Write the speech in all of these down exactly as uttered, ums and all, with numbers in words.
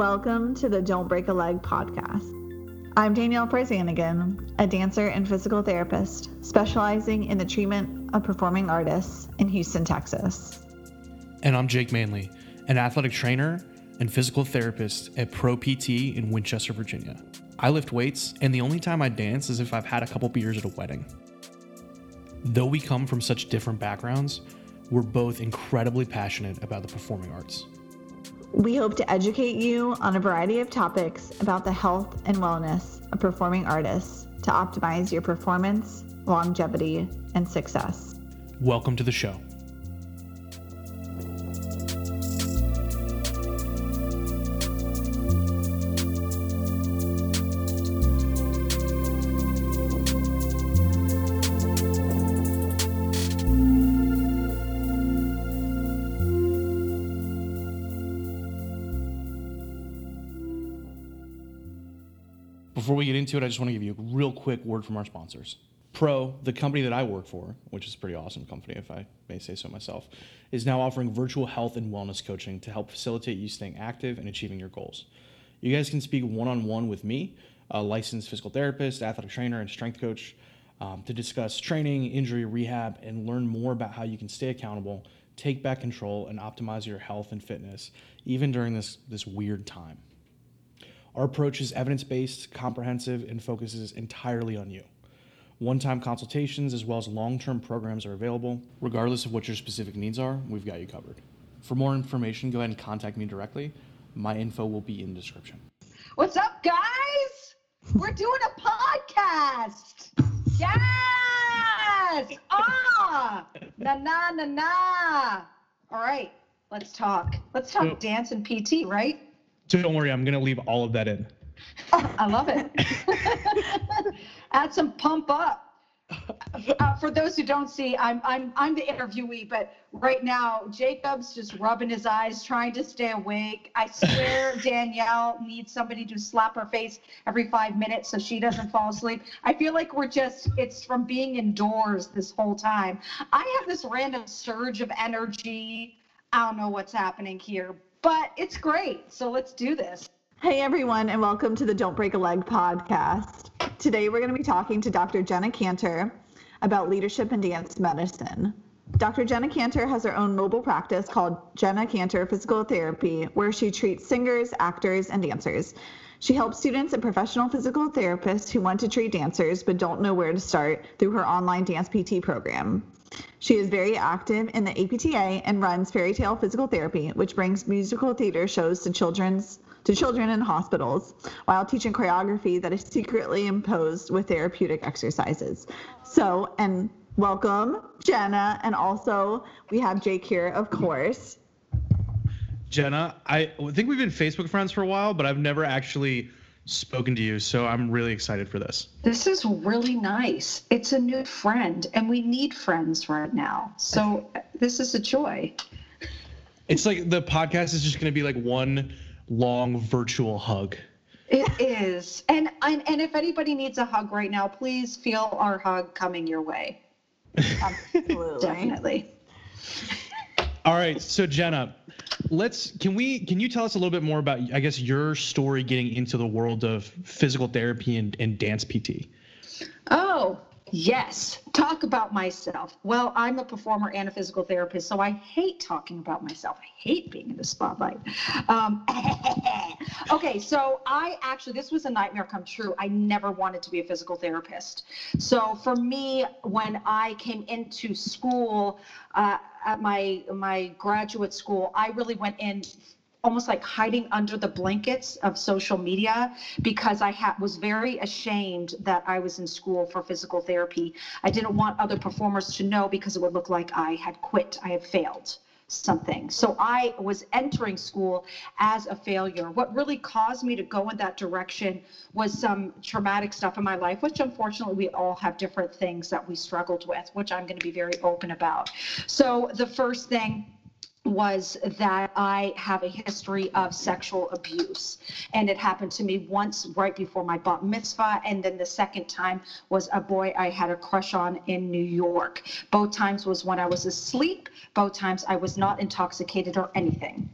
Welcome to the Don't Break a Leg podcast. I'm Danielle Parzanigan, a dancer and physical therapist specializing in the treatment of performing artists in Houston, Texas. And I'm Jake Manley, an athletic trainer and physical therapist at Pro P T in Winchester, Virginia. I lift weights, and the only time I dance is if I've had a couple beers at a wedding. Though we come from such different backgrounds, we're both incredibly passionate about the performing arts. We hope to educate you on a variety of topics about the health and wellness of performing artists to optimize your performance, longevity, and success. Welcome to the show. Before we get into it, I just want to give you a real quick word from our sponsors. Pro, the company that I work for, which is a pretty awesome company if I may say so myself, is now offering virtual health and wellness coaching to help facilitate you staying active and achieving your goals. You guys can speak one-on-one with me, a licensed physical therapist, athletic trainer, and strength coach, um, to discuss training, injury, rehab, and learn more about how you can stay accountable, take back control, and optimize your health and fitness, even during this, this weird time. Our approach is evidence-based, comprehensive, and focuses entirely on you. One-time consultations as well as long-term programs are available. Regardless of what your specific needs are, we've got you covered. For more information, go ahead and contact me directly. My info will be in the description. What's up, guys? We're doing a podcast! Yes! Ah! Na, na, na, na! All right, let's talk. Let's talk so, dance and P T, right? So don't worry, I'm going to leave all of that in. Oh, I love it. Add some pump up. Uh, for those who don't see, I'm I'm I'm the interviewee, but right now Jacob's just rubbing his eyes, trying to stay awake. I swear Danielle needs somebody to slap her face every five minutes so she doesn't fall asleep. I feel like we're just, it's from being indoors this whole time. I have this random surge of energy. I don't know what's happening here, but it's great, so let's do this. Hey everyone, and welcome to the Don't Break a Leg podcast. Today we're going to be talking to Doctor Jenna Cantor about leadership in dance medicine. Doctor Jenna Cantor has her own mobile practice called Jenna Cantor Physical Therapy, where she treats singers, actors, and dancers. She helps students and professional physical therapists who want to treat dancers but don't know where to start through her online dance P T program. She is very active in the A P T A and runs Fairytale Physical Therapy, which brings musical theater shows to children's to children in hospitals while teaching choreography that is secretly imposed with therapeutic exercises. So, and welcome, Jenna, and also we have Jake here, of course. Jenna, I think we've been Facebook friends for a while, but I've never actually spoken to you, so I'm really excited for this. This is really nice. It's a new friend, and we need friends right now. So this is a joy. It's like the podcast is just going to be like one long virtual hug. It is. And, and and if anybody needs a hug right now, please feel our hug coming your way. Absolutely. Definitely. All right, so Jenna, let's can we can you tell us a little bit more about, I guess, your story getting into the world of physical therapy and, and dance P T? Oh, yes. Talk about myself. Well, I'm a performer and a physical therapist, so I hate talking about myself. I hate being in the spotlight. Um, okay, so I actually, this was a nightmare come true. I never wanted to be a physical therapist. So for me, when I came into school, uh, at my my graduate school, I really went in almost like hiding under the blankets of social media because I ha- was very ashamed that I was in school for physical therapy. I didn't want other performers to know because it would look like I had quit, I had failed something. So I was entering school as a failure. What really caused me to go in that direction was some traumatic stuff in my life, which unfortunately we all have different things that we struggled with, which I'm going to be very open about. So the first thing was that I have a history of sexual abuse, and it happened to me once right before my bat mitzvah, and then the second time was a boy I had a crush on in New York. Both times was when I was asleep. Both times I was not intoxicated or anything.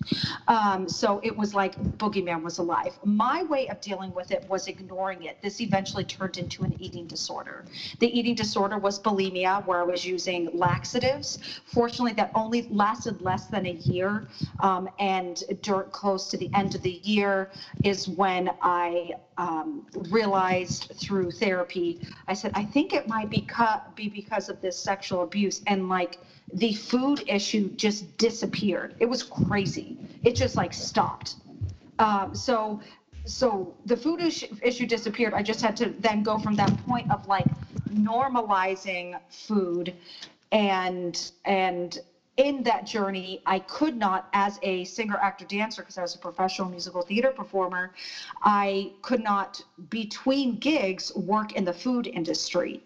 Um, so it was like boogeyman was alive. My way of dealing with it was ignoring it. This eventually turned into an eating disorder. The eating disorder was bulimia, where I was using laxatives. Fortunately, that only lasted less than than a year, um, and during, close to the end of the year is when I um, realized through therapy, I said, I think it might be, co- be because of this sexual abuse, and like the food issue just disappeared. It was crazy. It just like stopped. Um, so, so the food issue, issue disappeared. I just had to then go from that point of like normalizing food, and, and, in that journey, I could not, as a singer, actor, dancer, because I was a professional musical theater performer, I could not, between gigs, work in the food industry.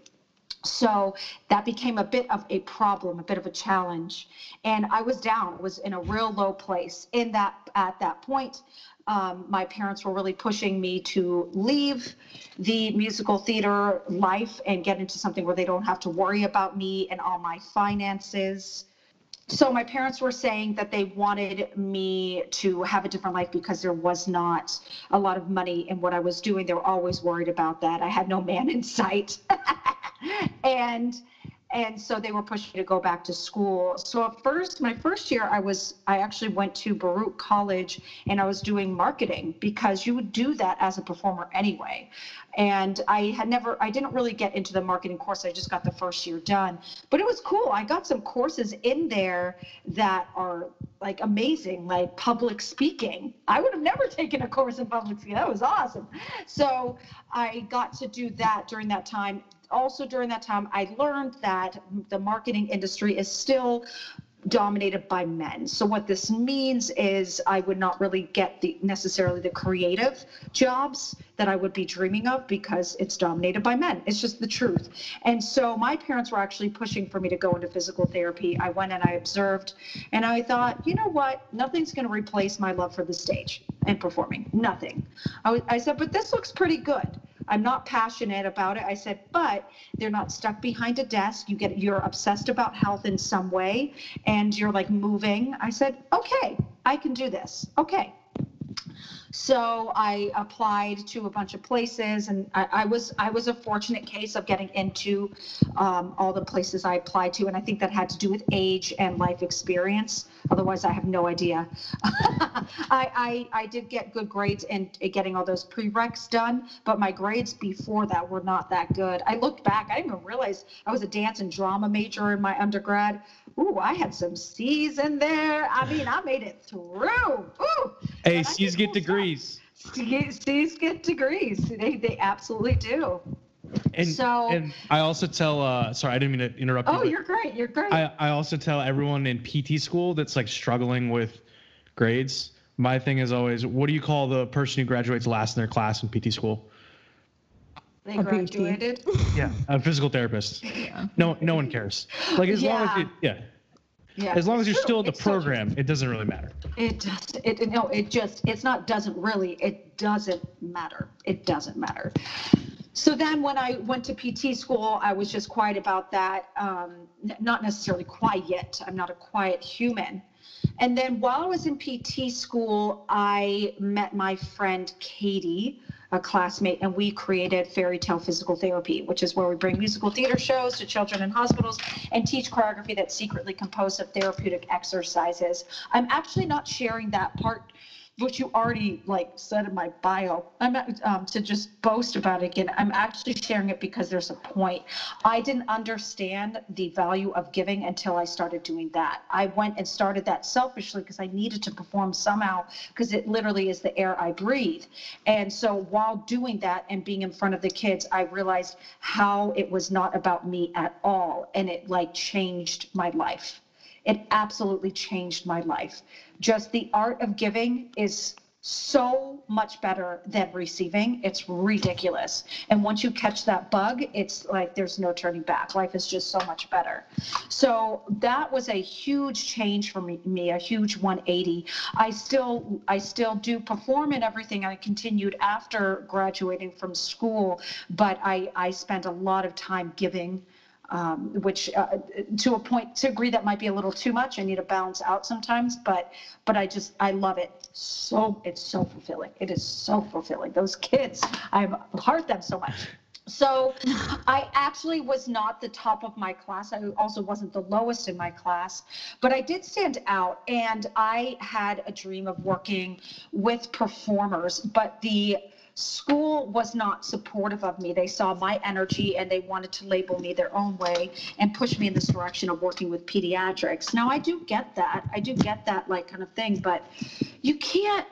So that became a bit of a problem, a bit of a challenge. And I was down, was in a real low place. In that, at that point, um, my parents were really pushing me to leave the musical theater life and get into something where they don't have to worry about me and all my finances. So my parents were saying that they wanted me to have a different life because there was not a lot of money in what I was doing. They were always worried about that. I had no man in sight. and and so they were pushing me to go back to school. So at first, my first year, I was I actually went to Baruch College, and I was doing marketing because you would do that as a performer anyway. And I had never, I didn't really get into the marketing course. I just got the first year done, but it was cool. I got some courses in there that are like amazing, like public speaking. I would have never taken a course in public speaking. That was awesome. So I got to do that during that time. Also during that time, I learned that the marketing industry is still dominated by men. So what this means is I would not really get the necessarily the creative jobs that I would be dreaming of because it's dominated by men. It's just the truth. And so my parents were actually pushing for me to go into physical therapy. I went and I observed, and I thought, you know what? Nothing's going to replace my love for the stage and performing. Nothing. I, I said, but this looks pretty good. I'm not passionate about it. I said, but they're not stuck behind a desk. You get, you're obsessed about health in some way, and you're like moving. I said, okay, I can do this. Okay. So I applied to a bunch of places, and I, I was I was a fortunate case of getting into um, all the places I applied to, and I think that had to do with age and life experience. Otherwise, I have no idea. I, I I did get good grades in getting all those prereqs done, but my grades before that were not that good. I looked back, I didn't even realize I was a dance and drama major in my undergrad. Ooh, I had some C's in there. I mean, I made it through. Ooh. Hey, C's get degrees. C's get degrees. They they absolutely do. And, so, and I also tell, uh, sorry, I didn't mean to interrupt you. Oh, you're great. You're great. I, I also tell everyone in P T school that's like struggling with grades. My thing is always, what do you call the person who graduates last in their class in P T school? They graduated. Yeah, a physical therapist. Yeah. No, no one cares. Like as yeah. long as you, yeah. Yeah. As long as you're true. still in the it's program, so it doesn't really matter. It just, it no, it just, it's not. Doesn't really. It doesn't matter. It doesn't matter. So then when I went to P T school, I was just quiet about that. Um, not necessarily quiet. I'm not a quiet human. And then while I was in P T school, I met my friend Katie, a classmate, and we created Fairytale Physical Therapy, which is where we bring musical theater shows to children in hospitals and teach choreography that's secretly composed of therapeutic exercises. I'm actually not sharing that part, which you already like said in my bio. I'm not um, to just boast about it again. I'm actually sharing it because there's a point. I didn't understand the value of giving until I started doing that. I went and started that selfishly because I needed to perform somehow, because it literally is the air I breathe. And so while doing that and being in front of the kids, I realized how it was not about me at all. And it like changed my life. It absolutely changed my life. Just the art of giving is so much better than receiving. It's ridiculous. And once you catch that bug, it's like there's no turning back. Life is just so much better. So that was a huge change for me, me a huge one eighty. I still I still do perform and everything. I continued after graduating from school, but I, I spent a lot of time giving, Um, which uh, to a point, to agree that might be a little too much. I need to balance out sometimes, but but I just, I love it. So it's so fulfilling. It is so fulfilling. Those kids, I heart them so much. So I actually was not the top of my class. I also wasn't the lowest in my class, but I did stand out, and I had a dream of working with performers, but the school was not supportive of me. They saw my energy and they wanted to label me their own way and push me in this direction of working with pediatrics. Now, I do get that. I do get that, like, kind of thing, but you can't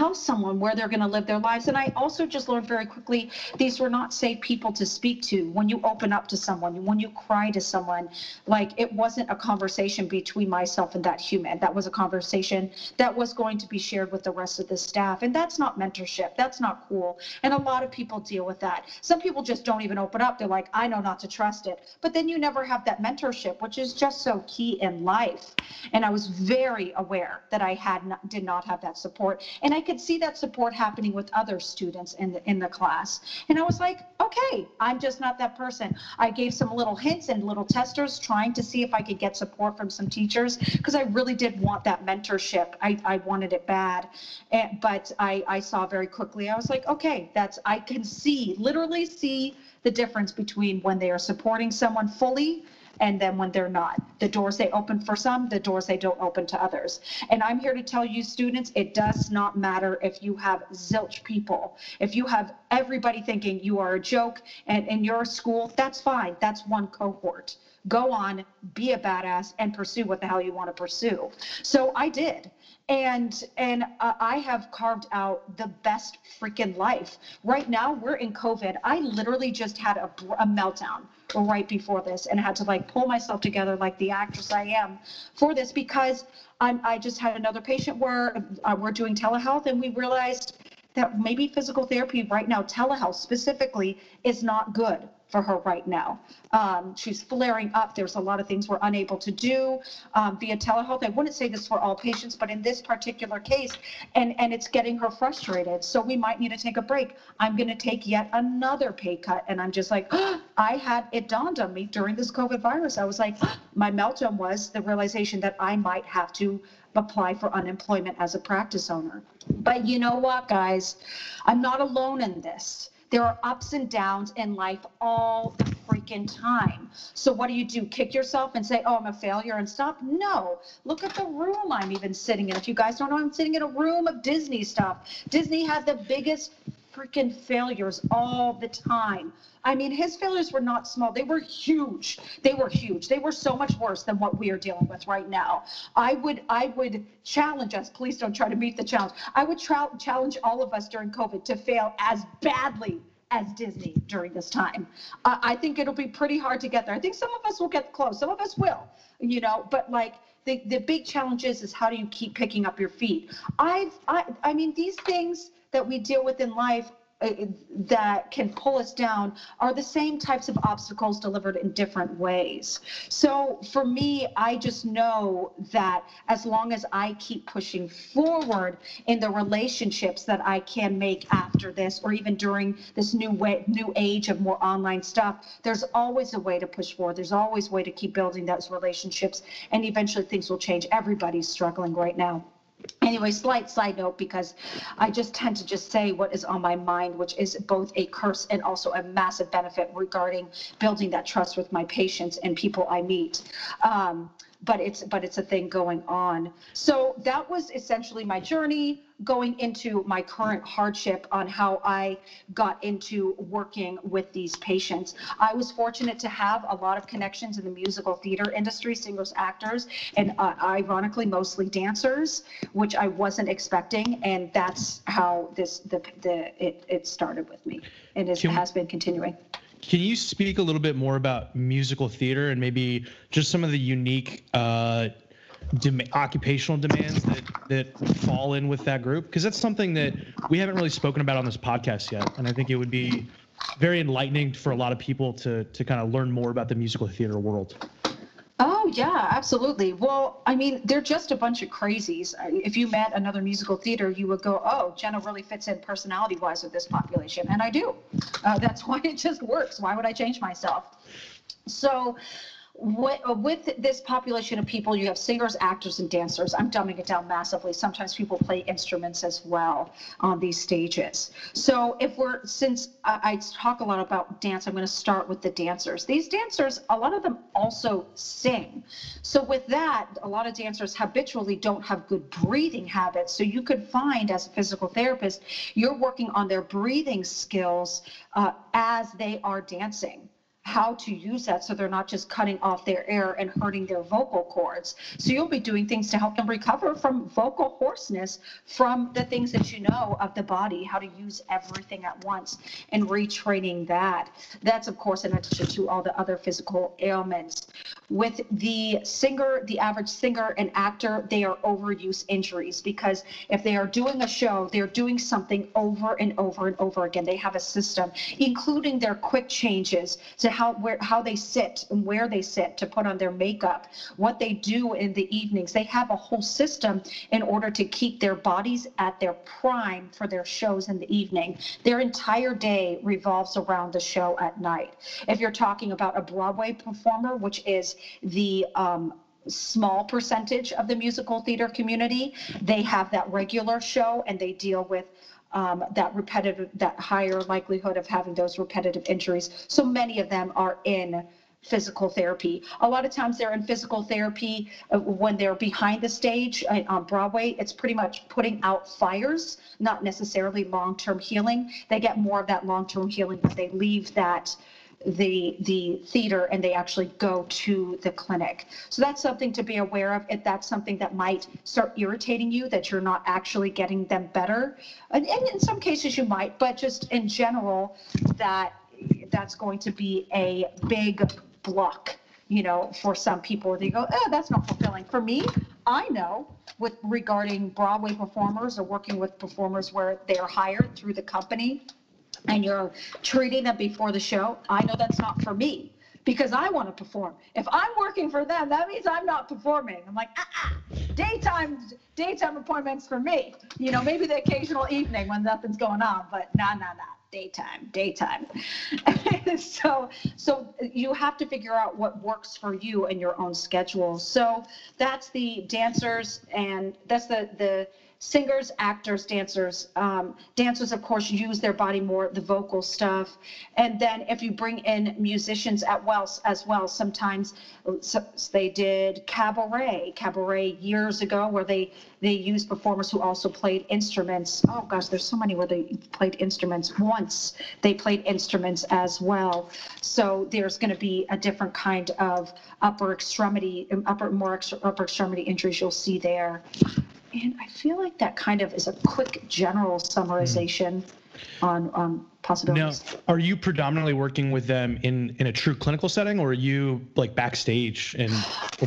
tell someone where they're going to live their lives. And I also just learned very quickly, these were not safe people to speak to. When you open up to someone, when you cry to someone, like, it wasn't a conversation between myself and that human. That was a conversation that was going to be shared with the rest of the staff. And that's not mentorship. That's not cool. And a lot of people deal with that. Some people just don't even open up. They're like, I know not to trust it. But then you never have that mentorship, which is just so key in life. And I was very aware that I had not, did not have that support. And I could see that support happening with other students in the, in the class. And I was like, okay, I'm just not that person. I gave some little hints and little testers, trying to see if I could get support from some teachers, because I really did want that mentorship. I, I wanted it bad. And, but I, I saw very quickly, I was like, okay, that's, I can see, literally see the difference between when they are supporting someone fully and then when they're not. The doors they open for some, the doors they don't open to others. And I'm here to tell you, students, it does not matter if you have zilch people. If you have everybody thinking you are a joke and in your school, that's fine. That's one cohort. Go on, be a badass, and pursue what the hell you want to pursue. So I did. And and uh, I have carved out the best freaking life. Right now, we're in COVID. I literally just had a, a meltdown right before this and had to, like, pull myself together like the actress I am for this, because I'm, I just had another patient where uh, we're doing telehealth, and we realized that maybe physical therapy right now, telehealth specifically, is not good for her right now. Um, she's flaring up. There's a lot of things we're unable to do um, via telehealth. I wouldn't say this for all patients, but in this particular case, and, and it's getting her frustrated. So we might need to take a break. I'm going to take yet another pay cut. And I'm just like, oh, I had, it dawned on me during this COVID virus. I was like, oh, my meltdown was the realization that I might have to apply for unemployment as a practice owner. But you know what, guys, I'm not alone in this. There are ups and downs in life all the freaking time. So what do you do? Kick yourself and say, oh, I'm a failure, and stop? No. Look at the room I'm even sitting in. If you guys don't know, I'm sitting in a room of Disney stuff. Disney had the biggest freaking failures all the time. I mean, his failures were not small. They were huge. They were huge. They were so much worse than what we are dealing with right now. I would I would challenge us. Please don't try to meet the challenge. I would tra- challenge all of us during COVID to fail as badly as Disney during this time. Uh, I think it'll be pretty hard to get there. I think some of us will get close. Some of us will, you know, but like, the, the big challenge is, is how do you keep picking up your feet? I've, I, I mean, these things that we deal with in life uh, that can pull us down are the same types of obstacles delivered in different ways. So for me, I just know that as long as I keep pushing forward in the relationships that I can make after this, or even during this new way, new age of more online stuff, there's always a way to push forward. There's always a way to keep building those relationships, and eventually things will change. Everybody's struggling right now. Anyway, slight side note, because I just tend to just say what is on my mind, which is both a curse and also a massive benefit regarding building that trust with my patients and people I meet. Um, but it's but it's a thing going on. So that was essentially my journey going into my current hardship on how I got into working with these patients. I was fortunate to have a lot of connections in the musical theater industry, singers, actors, and uh, ironically, mostly dancers, which I wasn't expecting. And that's how this the the it, it started with me, and it has been continuing. Can you speak a little bit more about musical theater and maybe just some of the unique uh, dem- occupational demands that, that fall in with that group? Because that's something that we haven't really spoken about on this podcast yet. And I think it would be very enlightening for a lot of people to to kind of learn more about the musical theater world. Oh, yeah, absolutely. Well, I mean, they're just a bunch of crazies. If you met another musical theater, you would go, oh, Jenna really fits in personality-wise with this population. And I do. Uh, that's why it just works. Why would I change myself? So what, with this population of people, you have singers, actors, and dancers. I'm dumbing it down massively. Sometimes people play instruments as well on these stages. So if we're, since I, I talk a lot about dance, I'm going to start with the dancers. These dancers, a lot of them also sing. So with that, a lot of dancers habitually don't have good breathing habits. So you could find, as a physical therapist, you're working on their breathing skills uh, as they are dancing, how to use that so they're not just cutting off their air and hurting their vocal cords. So you'll be doing things to help them recover from vocal hoarseness, from the things that you know of the body, how to use everything at once, and retraining that. That's, of course, in addition to all the other physical ailments. With the singer, the average singer and actor, they are overuse injuries, because if they are doing a show, they're doing something over and over and over again. They have a system, including their quick changes to how where how they sit and where they sit, to put on their makeup, what they do in the evenings. They have a whole system in order to keep their bodies at their prime for their shows in the evening. Their entire day revolves around the show at night. If you're talking about a Broadway performer, which is the um, small percentage of the musical theater community, they have that regular show and they deal with um, that repetitive, that higher likelihood of having those repetitive injuries. So many of them are in physical therapy. A lot of times they're in physical therapy when they're behind the stage on Broadway. It's pretty much putting out fires, not necessarily long-term healing. They get more of that long-term healing when they leave that the the theater and they actually go to the clinic. So that's something to be aware of. If that's something that might start irritating you, that you're not actually getting them better, and, and in some cases you might, but just in general, that that's going to be a big block, you know, for some people. They go, oh, that's not fulfilling for me. I know with regarding Broadway performers, or working with performers where they're hired through the company and you're treating them before the show, I know that's not for me, because I want to perform. If I'm working for them, that means I'm not performing. I'm like, ah, ah, daytime, daytime appointments for me. You know, maybe the occasional evening when nothing's going on, but nah, nah, nah, daytime, daytime. so, so you have to figure out what works for you and your own schedule. So that's the dancers, and that's the, the, singers, actors, dancers. Um, dancers, of course, use their body more, the vocal stuff. And then if you bring in musicians at well, as well, sometimes so they did cabaret, cabaret years ago, where they, they used performers who also played instruments. Oh, gosh, there's so many where they played instruments. Once they played instruments as well. So there's going to be a different kind of upper extremity, upper more upper extremity injuries you'll see there. And I feel like that kind of is a quick general summarization mm-hmm. on um, possibilities. Now, are you predominantly working with them in, in a true clinical setting, or are you like backstage? And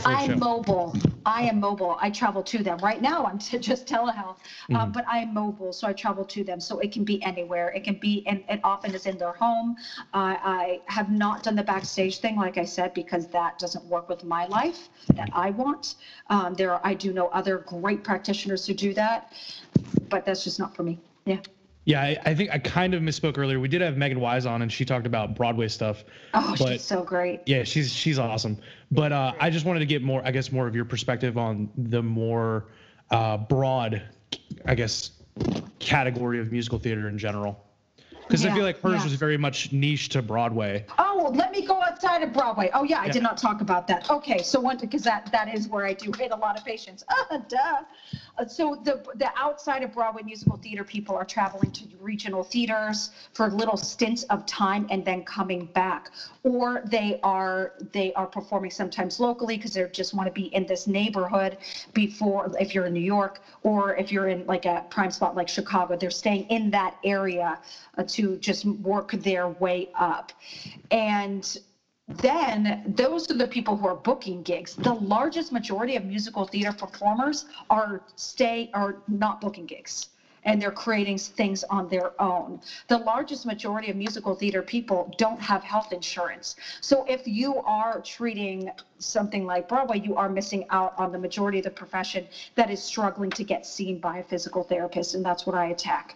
I'm mobile. I am mobile. I travel to them. Right now I'm t- just telehealth, mm-hmm. um, but I'm mobile, so I travel to them. So it can be anywhere. It can be, and it often is in their home. Uh, I have not done the backstage thing, like I said, because that doesn't work with my life that I want. Um, there are, I do know other great practitioners who do that, but that's just not for me. Yeah. Yeah, I, I think I kind of misspoke earlier. We did have Megan Wise on, and she talked about Broadway stuff. Oh, but, she's so great. Yeah, she's she's awesome. But uh, I just wanted to get more, I guess, more of your perspective on the more uh, broad, I guess, category of musical theater in general. Because yeah, I feel like hers yeah. was very much niche to Broadway. Oh, let me go outside of Broadway. Oh, yeah, I yeah. did not talk about that. Okay, so one, because that, that is where I do hit a lot of patients. Oh, duh. So the the outside of Broadway musical theater people are traveling to regional theaters for little stints of time and then coming back, or they are they are performing sometimes locally because they just want to be in this neighborhood before, if you're in New York, or if you're in like a prime spot like Chicago, they're staying in that area to just work their way up. And then those are the people who are booking gigs. The largest majority of musical theater performers are stay are not booking gigs, and they're creating things on their own. The largest majority of musical theater people don't have health insurance. So if you are treating something like Broadway, you are missing out on the majority of the profession that is struggling to get seen by a physical therapist, and that's what I attack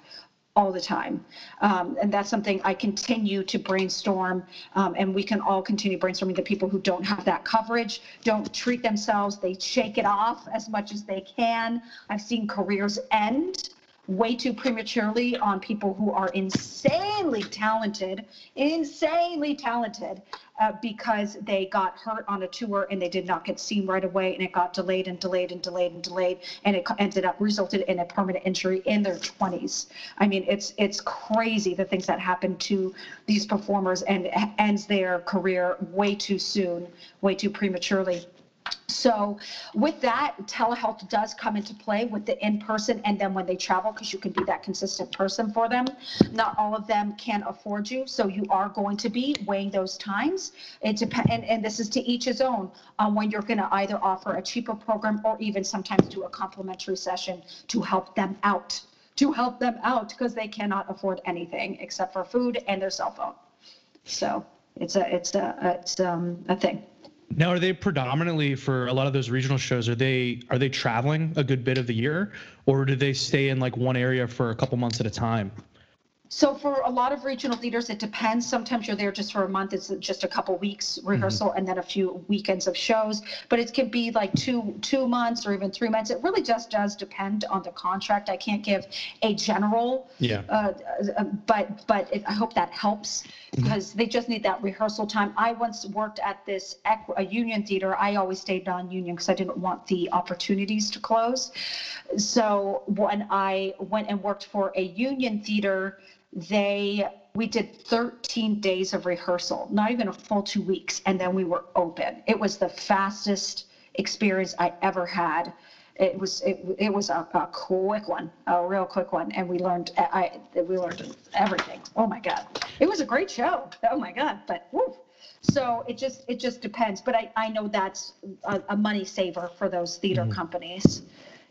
all the time. Um, and that's something I continue to brainstorm, um, and we can all continue brainstorming. The people who don't have that coverage don't treat themselves. They shake it off as much as they can. I've seen careers end way too prematurely on people who are insanely talented, insanely talented, uh, because they got hurt on a tour and they did not get seen right away, and it got delayed and delayed and delayed and delayed, and it ended up resulted in a permanent injury in their twenties. I mean, it's it's crazy the things that happen to these performers and ends their career way too soon, way too prematurely. So with that, telehealth does come into play with the in-person, and then when they travel, because you can be that consistent person for them. Not all of them can afford you, so you are going to be weighing those times. It depends, and, and this is to each his own, on when you're going to either offer a cheaper program or even sometimes do a complimentary session to help them out, to help them out because they cannot afford anything except for food and their cell phone. So it's a it's a it's um a thing. Now, are they predominantly, for a lot of those regional shows, are they are they traveling a good bit of the year, or do they stay in like one area for a couple months at a time? So for a lot of regional theaters, it depends. Sometimes you're there just for a month. It's just a couple weeks rehearsal, mm-hmm. and then a few weekends of shows. But it can be like two two months or even three months. It really just does depend on the contract. I can't give a general. Yeah. Uh, but but it, I hope that helps, because mm-hmm. they just need that rehearsal time. I once worked at this a union theater. I always stayed non-union because I didn't want the opportunities to close. So when I went and worked for a union theater, They, we did thirteen days of rehearsal, not even a full two weeks, and then we were open. It was the fastest experience I ever had. It was, it, it was a, a quick one, a real quick one, and we learned, I, we learned everything. Oh my God, it was a great show. Oh my God, but woo. So it just, it just depends. But I, I know that's a, a money saver for those theater mm-hmm. companies.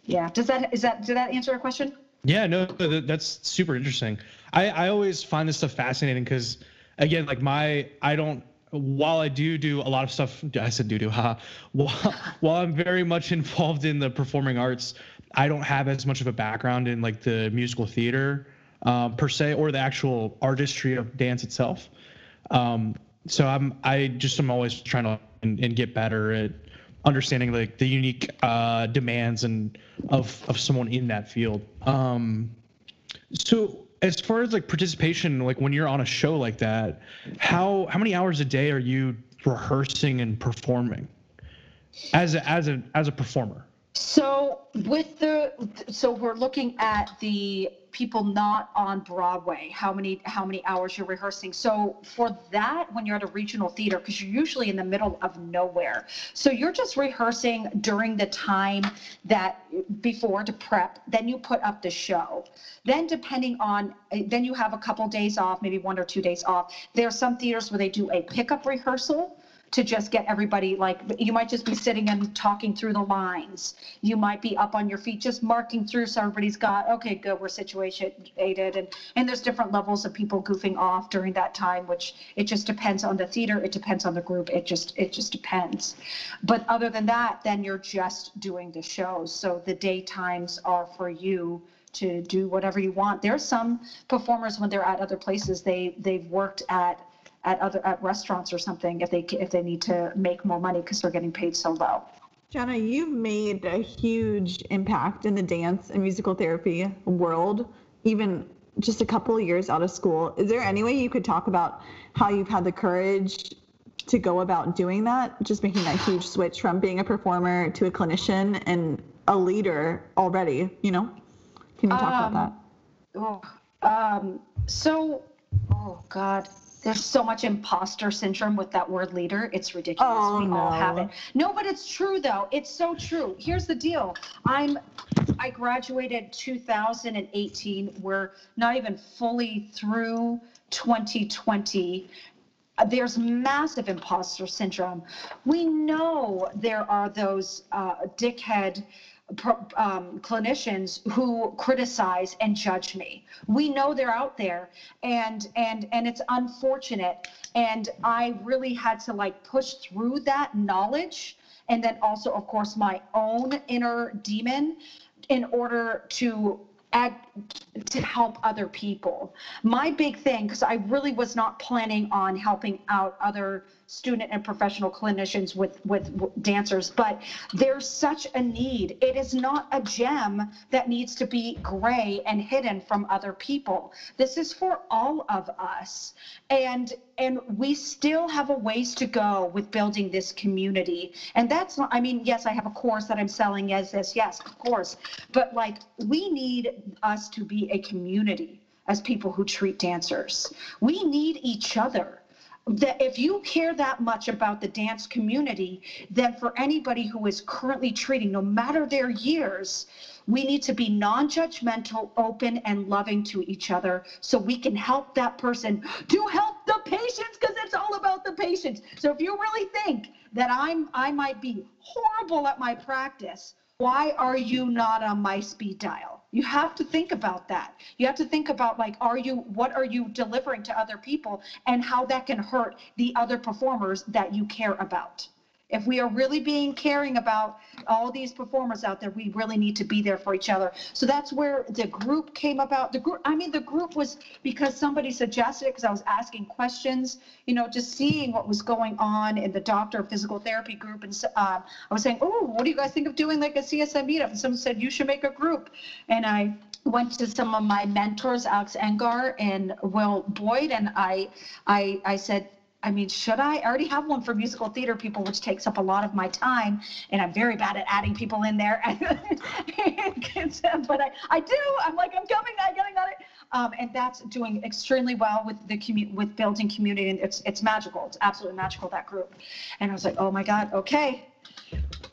Yeah. Does that, is that, did that answer your question? Yeah, no, that's super interesting. I, I always find this stuff fascinating because, again, like my, I don't, while I do do a lot of stuff, I said do do, ha. While, while I'm very much involved in the performing arts, I don't have as much of a background in like the musical theater uh, per se, or the actual artistry of dance itself. Um, so I'm, I just am always trying to and, and get better at understanding like the unique uh, demands and of, of someone in that field. Um, so as far as like participation, like when you're on a show like that, how, how many hours a day are you rehearsing and performing as a, as a, as a performer? So with the, so we're looking at the people not on Broadway, how many, how many hours you're rehearsing. So for that, when you're at a regional theater, because you're usually in the middle of nowhere. So you're just rehearsing during the time that before to prep, then you put up the show. Then depending on, then you have a couple days off, maybe one or two days off. There are some theaters where they do a pickup rehearsal to just get everybody, like, you might just be sitting and talking through the lines. You might be up on your feet, just marking through, so everybody's got, okay, good, we're situated. And, and there's different levels of people goofing off during that time, which it just depends on the theater, it depends on the group, it just, it just depends. But other than that, then you're just doing the shows. So the day times are for you to do whatever you want. There are some performers when they're at other places, they, they've worked at, at other at restaurants or something if they if they need to make more money because they're getting paid so low. Jenna, you've made a huge impact in the dance and musical therapy world, even just a couple of years out of school. Is there any way you could talk about how you've had the courage to go about doing that, just making that huge switch from being a performer to a clinician and a leader already, you know? Can you talk um, about that? Oh, um, so, oh God. There's so much imposter syndrome with that word leader. It's ridiculous. Oh, we no. all have it. No, but it's true though. It's so true. Here's the deal. I'm, I graduated two thousand eighteen. We're not even fully through twenty twenty. there's massive imposter syndrome. We know there are those uh, dickhead um, clinicians who criticize and judge me. We know they're out there, and and and it's unfortunate. And I really had to like push through that knowledge, and then also, of course, my own inner demon, in order to act, to help other people. My big thing, because I really was not planning on helping out other student and professional clinicians with, with, with dancers, but there's such a need. It is not a gem that needs to be gray and hidden from other people. This is for all of us. And and we still have a ways to go with building this community. And that's not, I mean, yes, I have a course that I'm selling as this, yes, of course. But like, we need us to be a community as people who treat dancers. We need each other. That if you care that much about the dance community, then for anybody who is currently treating, no matter their years, we need to be non-judgmental, open, and loving to each other so we can help that person to help the patients, because it's all about the patients. So if you really think that I'm I might be horrible at my practice, why are you not on my speed dial? You have to think about that. You have to think about, like, are you, what are you delivering to other people and how that can hurt the other performers that you care about. If we are really being caring about all these performers out there, we really need to be there for each other. So that's where the group came about. The group, I mean, the group was because somebody suggested it, because I was asking questions, you know, just seeing what was going on in the doctor of physical therapy group. And uh, I was saying, oh, what do you guys think of doing like a C S M meetup? And someone said, you should make a group. And I went to some of my mentors, Alex Engar and Will Boyd, and I, I, I said, I mean, should I? I already have one for musical theater people, which takes up a lot of my time, and I'm very bad at adding people in there. But I, I do. I'm like, I'm coming. I'm getting on it. Um, and that's doing extremely well with the commu- with building community, and it's it's magical. It's absolutely magical, that group. And I was like, oh my God, okay.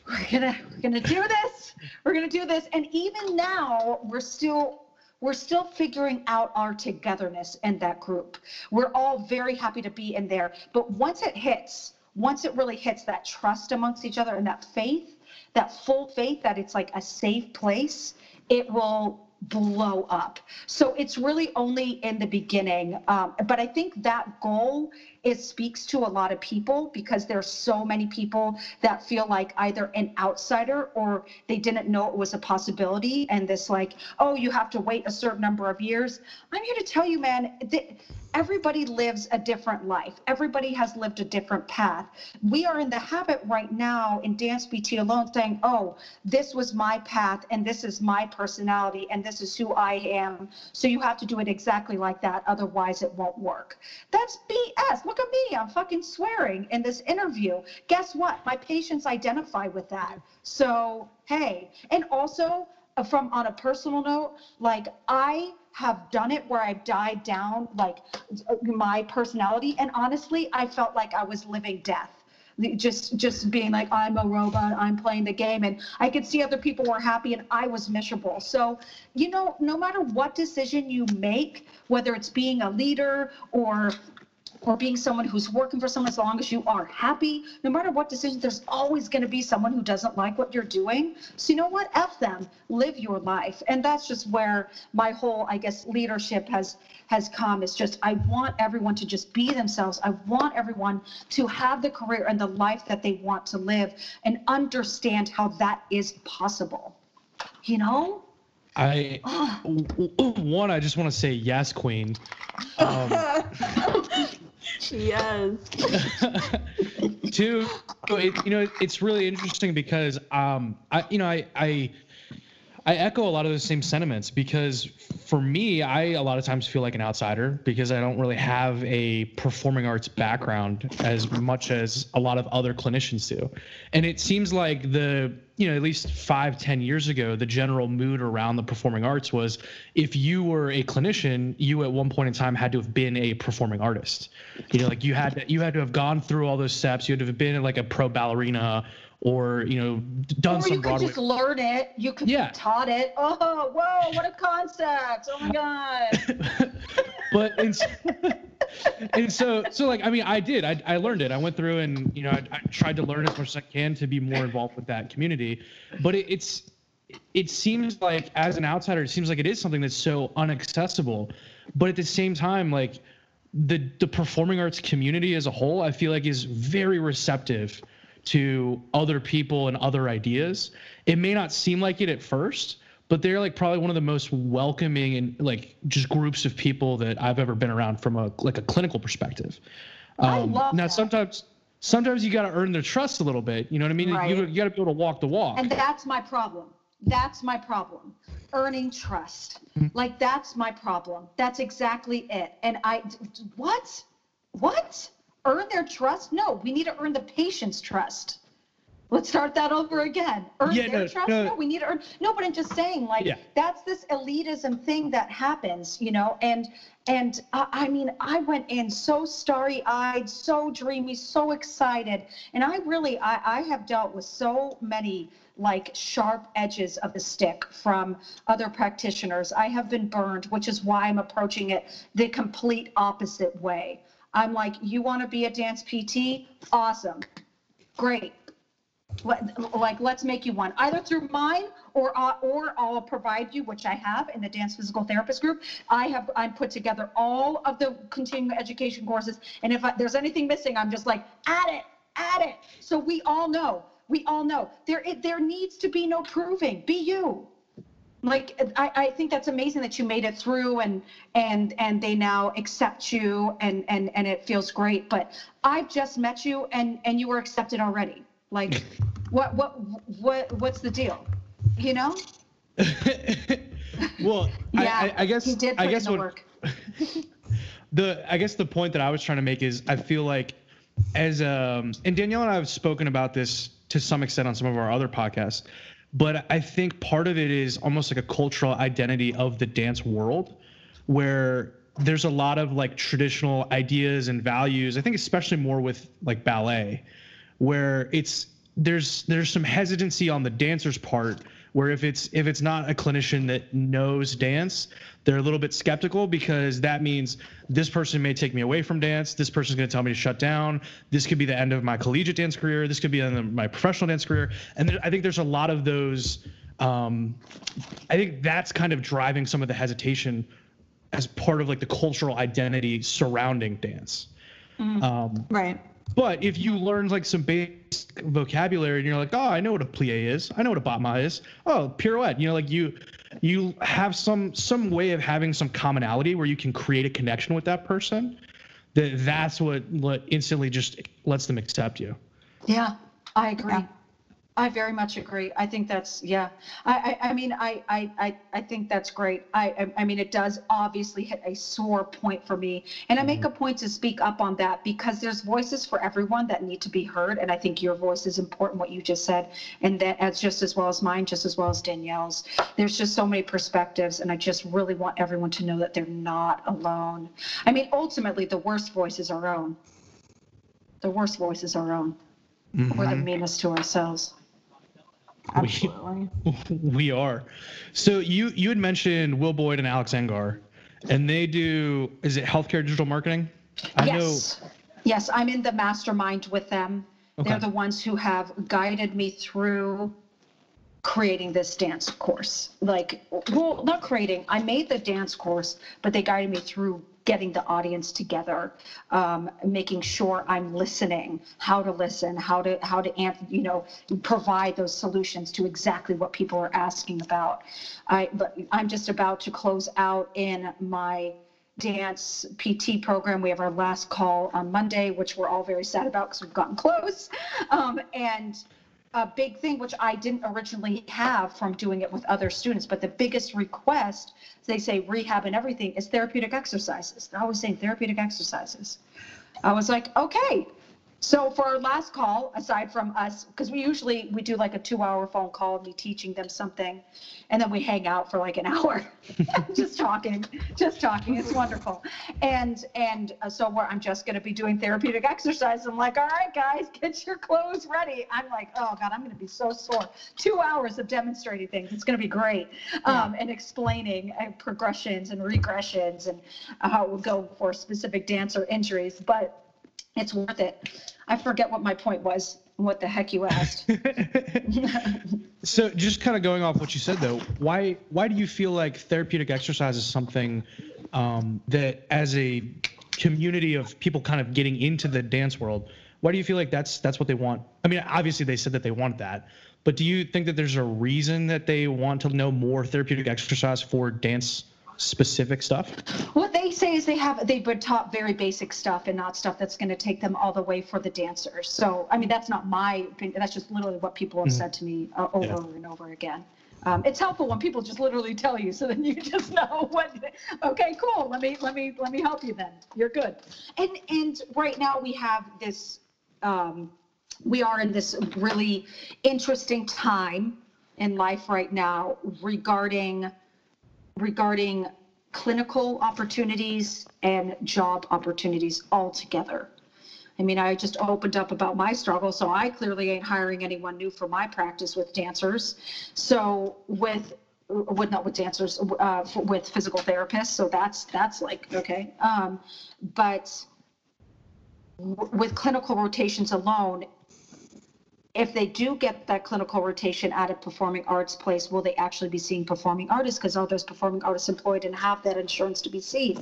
We're gonna we're gonna do this. We're gonna do this. And even now, we're still. We're still figuring out our togetherness in that group. We're all very happy to be in there. But once it hits, once it really hits, that trust amongst each other and that faith, that full faith that it's like a safe place, it will blow up. So it's really only in the beginning. Um, but I think that goal, it speaks to a lot of people, because there's so many people that feel like either an outsider or they didn't know it was a possibility. And this like, oh, you have to wait a certain number of years. I'm here to tell you, man, th- everybody lives a different life. Everybody has lived a different path. We are in the habit right now in Dance P T alone saying, oh, this was my path and this is my personality and this is who I am. So you have to do it exactly like that. Otherwise it won't work. That's B S. Look at me. I'm fucking swearing in this interview. Guess what? My patients identify with that. So, hey, and also from on a personal note, like I have done it where I've died down, like my personality. And honestly, I felt like I was living death. Just just being like, I'm a robot, I'm playing the game. And I could see other people were happy and I was miserable. So, you know, no matter what decision you make, whether it's being a leader or or being someone who's working for someone, as long as you are happy, no matter what decision, there's always going to be someone who doesn't like what you're doing. So you know what? F them. Live your life. And that's just where my whole, I guess, leadership has has come. It's just, I want everyone to just be themselves. I want everyone to have the career and the life that they want to live and understand how that is possible. You know? I, one, I just want to say yes, Queen. Um, yes. Two, it, you know, it's really interesting because, um, I, you know, I, I, I echo a lot of those same sentiments, because for me, I a lot of times feel like an outsider because I don't really have a performing arts background as much as a lot of other clinicians do. And it seems like the, you know, at least five, ten years ago, the general mood around the performing arts was if you were a clinician, you at one point in time had to have been a performing artist. You know, like you had to, you had to have gone through all those steps. You had to have been like a pro ballerina, or, you know, done or some you Broadway. You could just learn it. You could yeah. be taught it. Oh, whoa, what a concept. Oh, my God. But in, And so, so like, I mean, I did, I, I learned it. I went through and, you know, I, I tried to learn as much as I can to be more involved with that community. But it, it's, it seems like as an outsider, it seems like it is something that's so unaccessible, but at the same time, like the, the performing arts community as a whole, I feel like is very receptive to other people and other ideas. It may not seem like it at first, but they're like probably one of the most welcoming and like just groups of people that I've ever been around from a like a clinical perspective. Um, I love now that. sometimes sometimes you got to earn their trust a little bit. You know what I mean? Right. You, you got to be able to walk the walk. And that's my problem. That's my problem. Earning trust. Mm-hmm. Like that's my problem. That's exactly it. And I what? What? Earn their trust? No, we need to earn the patient's trust. Let's start that over again. Earn yeah, their no, trust? No. no, we need to earn. No, but I'm just saying, like, yeah. that's this elitism thing that happens, you know? And, and uh, I mean, I went in so starry-eyed, so dreamy, so excited. And I really, I, I have dealt with so many, like, sharp edges of the stick from other practitioners. I have been burned, which is why I'm approaching it the complete opposite way. I'm like, you want to be a dance P T? Awesome. Great. Like, let's make you one, either through mine or uh, or I'll provide you, which I have in the Dance Physical Therapist group. I have I put together all of the continuing education courses, and if I, there's anything missing, I'm just like, add it, add it. So we all know, we all know there it, there needs to be no proving. Be you. Like I, I think that's amazing that you made it through, and and and they now accept you, and and and it feels great. But I've just met you, and and you were accepted already. Like, what, what, what, what's the deal? You know? Well, yeah, I, I, I guess, he did put I guess in the what, work. the, I guess the point that I was trying to make is I feel like as, um, and Danielle and I have spoken about this to some extent on some of our other podcasts, but I think part of it is almost like a cultural identity of the dance world where there's a lot of like traditional ideas and values. I think especially more with like ballet, where it's there's there's some hesitancy on the dancer's part where if it's if it's not a clinician that knows dance, they're a little bit skeptical because that means this person may take me away from dance. This person's going to tell me to shut down. This could be the end of my collegiate dance career. This could be the end of my professional dance career. And there, I think there's a lot of those. Um, I think that's kind of driving some of the hesitation as part of like the cultural identity surrounding dance. Mm, um, right. But if you learn like some basic vocabulary and you're like, oh, I know what a plie is. I know what a battement is. Oh, pirouette. You know, like you, you have some some way of having some commonality where you can create a connection with that person. That that's what what instantly just lets them accept you. Yeah, I agree. Yeah. I very much agree. I think that's yeah. I I, I mean I, I I think that's great. I I mean it does obviously hit a sore point for me, and I make a point to speak up on that because there's voices for everyone that need to be heard, and I think your voice is important. What you just said, and that as just as well as mine, just as well as Danielle's. There's just so many perspectives, and I just really want everyone to know that they're not alone. I mean, ultimately, the worst voice is our own. The worst voice is our own. Mm-hmm. We're the meanest to ourselves. Absolutely. We, we are. So you you had mentioned Will Boyd and Alex Engar, and they do, is it healthcare digital marketing? I yes. Know... Yes, I'm in the mastermind with them. Okay. They're the ones who have guided me through creating this dance course. Like, well, not creating. I made the dance course, but they guided me through getting the audience together, um, making sure I'm listening, how to listen, how to, how to, you know, provide those solutions to exactly what people are asking about. I, but I'm just about to close out in my dance P T program. We have our last call on Monday, which we're all very sad about because we've gotten close. Um, and a big thing, which I didn't originally have from doing it with other students, but the biggest request, they say rehab and everything, is therapeutic exercises. They're always saying therapeutic exercises. I was like, okay, So for our last call, aside from us, because we usually, we do like a two hour phone call of me teaching them something, and then we hang out for like an hour, just talking, just talking. It's wonderful. And, and uh, so we're, I'm just going to be doing therapeutic exercise. I'm like, all right, guys, get your clothes ready. I'm like, oh God, I'm going to be so sore. Two hours of demonstrating things. It's going to be great. Um, and explaining uh, progressions and regressions and how it would go for specific dance or injuries. But it's worth it. I forget what my point was and what the heck you asked. So just kind of going off what you said, though, why why do you feel like therapeutic exercise is something um, that as a community of people kind of getting into the dance world, why do you feel like that's that's what they want? I mean, obviously, they said that they want that. But do you think that there's a reason that they want to know more therapeutic exercise for dance specific stuff? What they say is they have, they've been taught very basic stuff and not stuff that's going to take them all the way for the dancers. So, I mean, that's not my opinion. That's just literally what people have mm-hmm. said to me uh, over yeah. and over again. Um, it's helpful when people just literally tell you, so then you just know what, okay, cool. Let me, let me, let me help you then. You're good. And, and right now we have this, um, we are in this really interesting time in life right now regarding regarding clinical opportunities and job opportunities altogether. I mean, I just opened up about my struggle, so I clearly ain't hiring anyone new for my practice with dancers. So with, with not with dancers, uh, with physical therapists. So that's, that's like, okay. Um, but w- with clinical rotations alone, if they do get that clinical rotation at a performing arts place, will they actually be seeing performing artists? Because are those performing artists employed and have that insurance to be seen?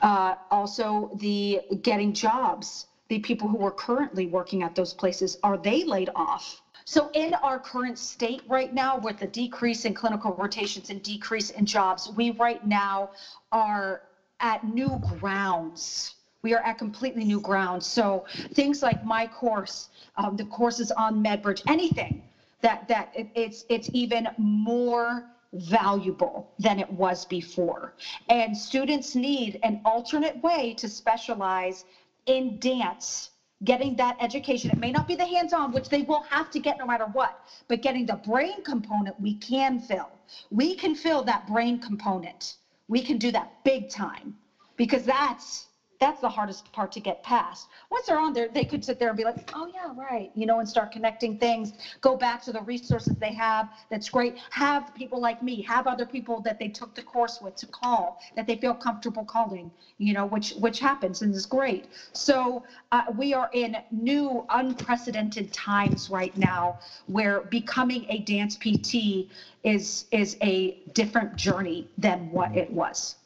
Uh, also, the getting jobs, the people who are currently working at those places, are they laid off? So in our current state right now, with the decrease in clinical rotations and decrease in jobs, we right now are at new grounds. We are at completely new ground. So things like my course, um, the courses on MedBridge, anything that that it, it's it's even more valuable than it was before. And students need an alternate way to specialize in dance, getting that education. It may not be the hands-on, which they will have to get no matter what, but getting the brain component we can fill. We can fill that brain component. We can do that big time, because that's That's the hardest part to get past. Once they're on there, they could sit there and be like, oh yeah, right, you know, and start connecting things, go back to the resources they have. That's great. Have people like me, have other people that they took the course with to call, that they feel comfortable calling, you know, which which happens and is great. So uh, we are in new, unprecedented times right now where becoming a dance P T is is a different journey than what it was.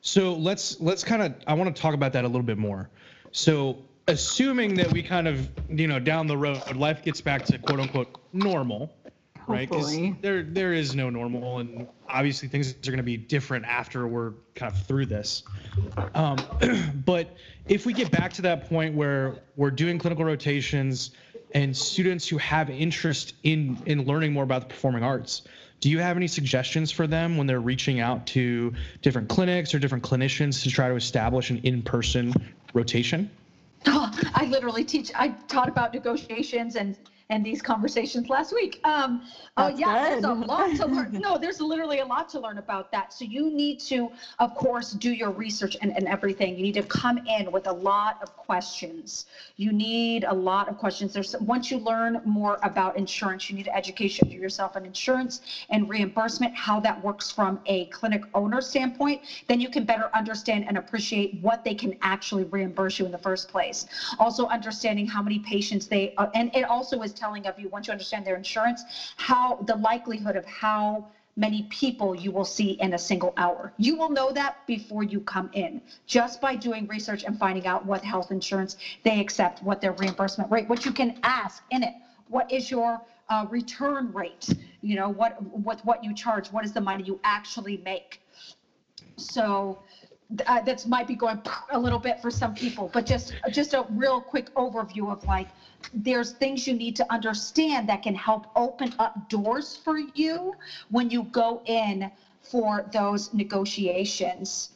So let's let's kind of, I want to talk about that a little bit more. So assuming that we kind of, you know, down the road, life gets back to quote unquote normal, right? Because there there is no normal, and obviously things are going to be different after we're kind of through this. Um, but if we get back to that point where we're doing clinical rotations and students who have interest in in learning more about the performing arts, do you have any suggestions for them when they're reaching out to different clinics or different clinicians to try to establish an in-person rotation? Oh, I literally teach, I taught about negotiations and, and these conversations last week. Um, oh yeah, good. There's a lot to learn. No, there's literally a lot to learn about that. So you need to, of course, do your research and, and everything. You need to come in with a lot of questions. You need a lot of questions. There's once you learn more about insurance, you need education for yourself on insurance and reimbursement, how that works from a clinic owner standpoint. Then you can better understand and appreciate what they can actually reimburse you in the first place. Also understanding how many patients they, uh, and it also is telling of you, once you understand their insurance, how the likelihood of how many people you will see in a single hour. You will know that before you come in, just by doing research and finding out what health insurance they accept, what their reimbursement rate, what you can ask in it, what is your uh, return rate, you know, what what what you charge, what is the money you actually make. So uh, that might be going a little bit for some people, but just just a real quick overview of like, there's things you need to understand that can help open up doors for you when you go in for those negotiations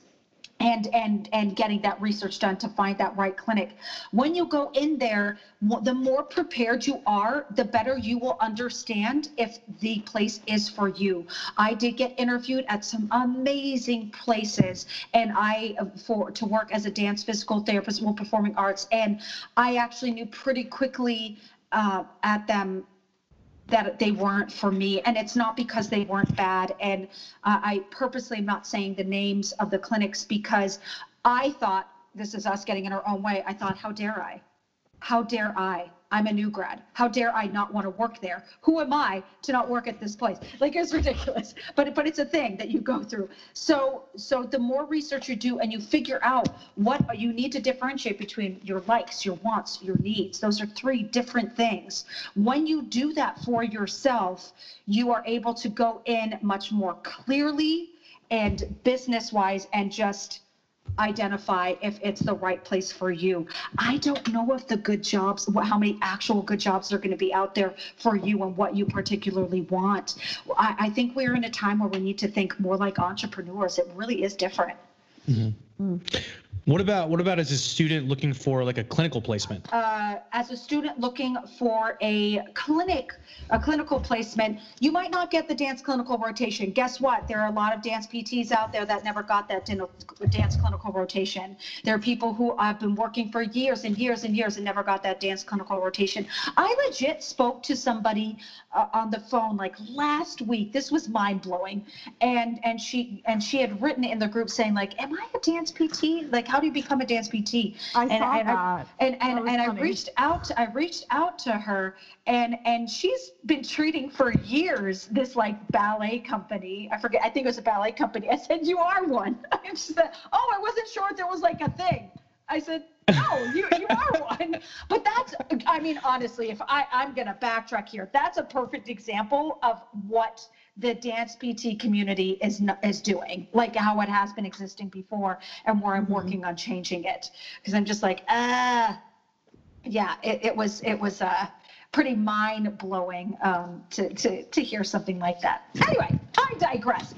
and and and getting that research done to find that right clinic. When you go in there, the more prepared you are, the better you will understand if the place is for you. I did get interviewed at some amazing places, and I for to work as a dance physical therapist in performing arts, and I actually knew pretty quickly uh, at them that they weren't for me. And it's not because they weren't bad. And uh, I purposely am not saying the names of the clinics, because I thought, this is us getting in our own way. I thought, how dare I? How dare I? I'm a new grad. How dare I not want to work there? Who am I to not work at this place? Like, it's ridiculous, but but it's a thing that you go through. So so the more research you do and you figure out what you need to differentiate between your likes, your wants, your needs. Those are three different things. When you do that for yourself, you are able to go in much more clearly and business-wise, and just identify if it's the right place for you. I don't know if the good jobs, how many actual good jobs are going to be out there for you and what you particularly want. I, I think we're in a time where we need to think more like entrepreneurs. It really is different. Mm-hmm. Mm. What about what about as a student looking for like a clinical placement? Uh, as a student looking for a clinic, a clinical placement, you might not get the dance clinical rotation. Guess what? There are a lot of dance P Ts out there that never got that dance clinical rotation. There are people who have been working for years and years and years and never got that dance clinical rotation. I legit spoke to somebody uh, on the phone like last week. This was mind blowing, and and she and she had written in the group saying like, "Am I a dance P T? Like, how do you become a dance P T?" I and, saw and, that. And and, that and I reached out. I reached out to her, and and she's been treating for years this like ballet company. I forget. I think it was a ballet company. I said, "You are one." I said, "Oh, I wasn't sure if there was like a thing." I said, "No, you you are one." But that's, I mean, honestly, if I I'm gonna backtrack here, that's a perfect example of what the dance P T community is is doing, like how it has been existing before, and where I'm mm-hmm. working on changing it, because I'm just like, ah, uh, yeah, it, it was it was uh, pretty mind blowing um, to to to hear something like that. Anyway, I digress.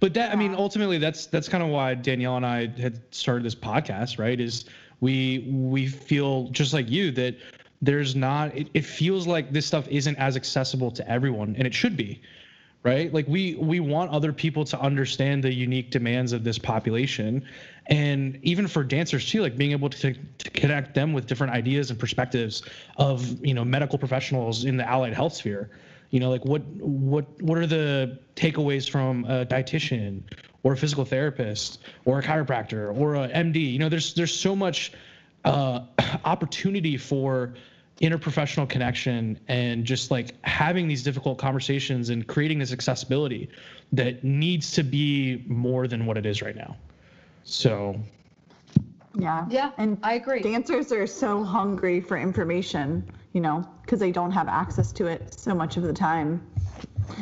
But that, I mean, ultimately, that's that's kind of why Danielle and I had started this podcast, right? Is we we feel just like you that. There's not, it, it feels like this stuff isn't as accessible to everyone, and it should be, right? Like we we want other people to understand the unique demands of this population, and even for dancers too, like being able to, to connect them with different ideas and perspectives of, you know, medical professionals in the allied health sphere. You know, like what what what are the takeaways from a dietitian or a physical therapist or a chiropractor or a M D? You know, there's there's so much uh, opportunity for interprofessional connection, and just like having these difficult conversations and creating this accessibility that needs to be more than what it is right now. So yeah, yeah, and I agree. Dancers are so hungry for information, you know, because they don't have access to it so much of the time.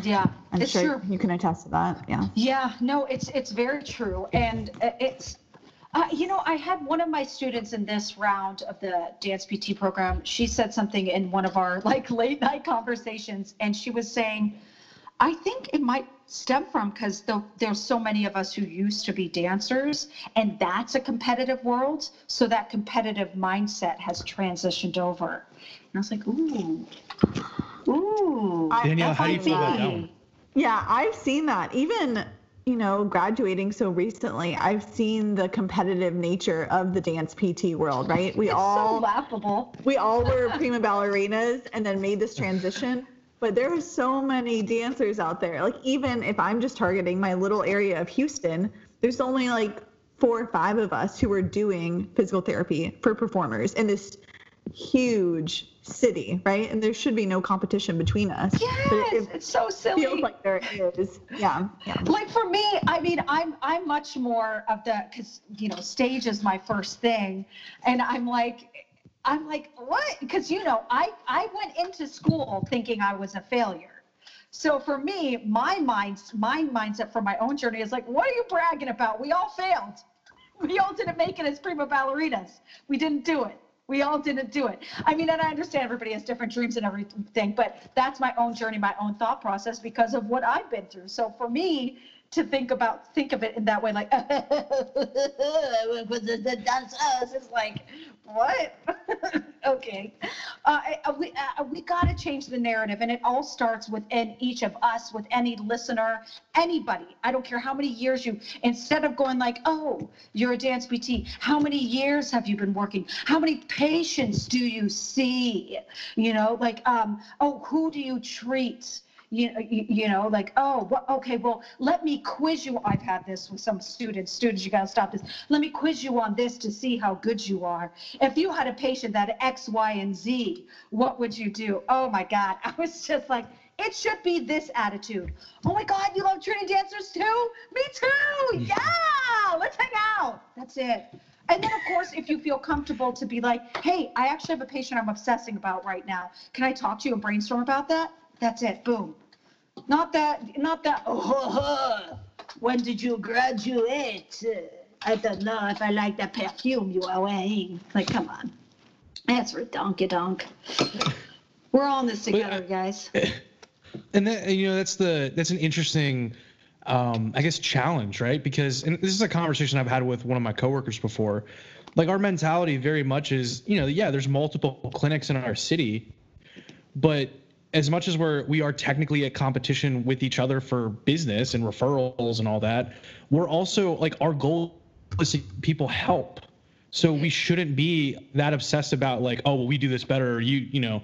Yeah, I'm it's sure true. You can attest to that. Yeah. Yeah, no, it's it's very true, and it's. Uh, you know, I had one of my students in this round of the dance P T program. She said something in one of our like late night conversations, and she was saying, I think it might stem from because the, there's so many of us who used to be dancers, and that's a competitive world. So that competitive mindset has transitioned over. And I was like, ooh, ooh. Danielle, how do you feel about that one? Yeah, I've seen that. Even... you know, graduating so recently, I've seen the competitive nature of the dance P T world, right? We it's all so laughable. We all were prima ballerinas and then made this transition, but there are so many dancers out there. Like, even if I'm just targeting my little area of Houston, there's only like four or five of us who are doing physical therapy for performers in this huge city, right? And there should be no competition between us. Yes, it, it's so silly. Feels like there is. Yeah, yeah. Like for me, I mean, I'm I'm much more of the, because you know, stage is my first thing, and I'm like, I'm like, what? Because you know, I I went into school thinking I was a failure. So for me, my mind, my mindset for my own journey is like, what are you bragging about? We all failed. We all didn't make it as prima ballerinas. We didn't do it. We all didn't do it. I mean, and I understand everybody has different dreams and everything, but that's my own journey, my own thought process because of what I've been through. So for me, to think about, think of it in that way, like, that's us. It's like, what? Okay. Uh, we, uh, we got to change the narrative, and it all starts within each of us, with any listener, anybody. I don't care how many years you, instead of going like, oh, you're a dance P T, how many years have you been working? How many patients do you see? You know, like, um, oh, who do you treat? You, you, you know, like, oh, well, okay, well, let me quiz you. I've had this with some students. Students, you got to stop this. Let me quiz you on this to see how good you are. If you had a patient that X, Y, and Z, what would you do? Oh, my God. I was just like, it should be this attitude. Oh, my God, you love Trinity dancers, too? Me, too. Yeah, let's hang out. That's it. And then, of course, if you feel comfortable to be like, hey, I actually have a patient I'm obsessing about right now. Can I talk to you and brainstorm about that? That's it. Boom. Not that, not that, oh, when did you graduate? I don't know if I like that perfume you are wearing. Like, come on. That's redonky-donk. We're all in this together, but, guys. And that, you know, that's the, that's an interesting, um, I guess, challenge, right? Because, and this is a conversation I've had with one of my coworkers before. Like, our mentality very much is, you know, yeah, there's multiple clinics in our city, but as much as we're, we are technically at competition with each other for business and referrals and all that, we're also like, our goal is to people help. So we shouldn't be that obsessed about like, oh, well, we do this better. Or you, you know,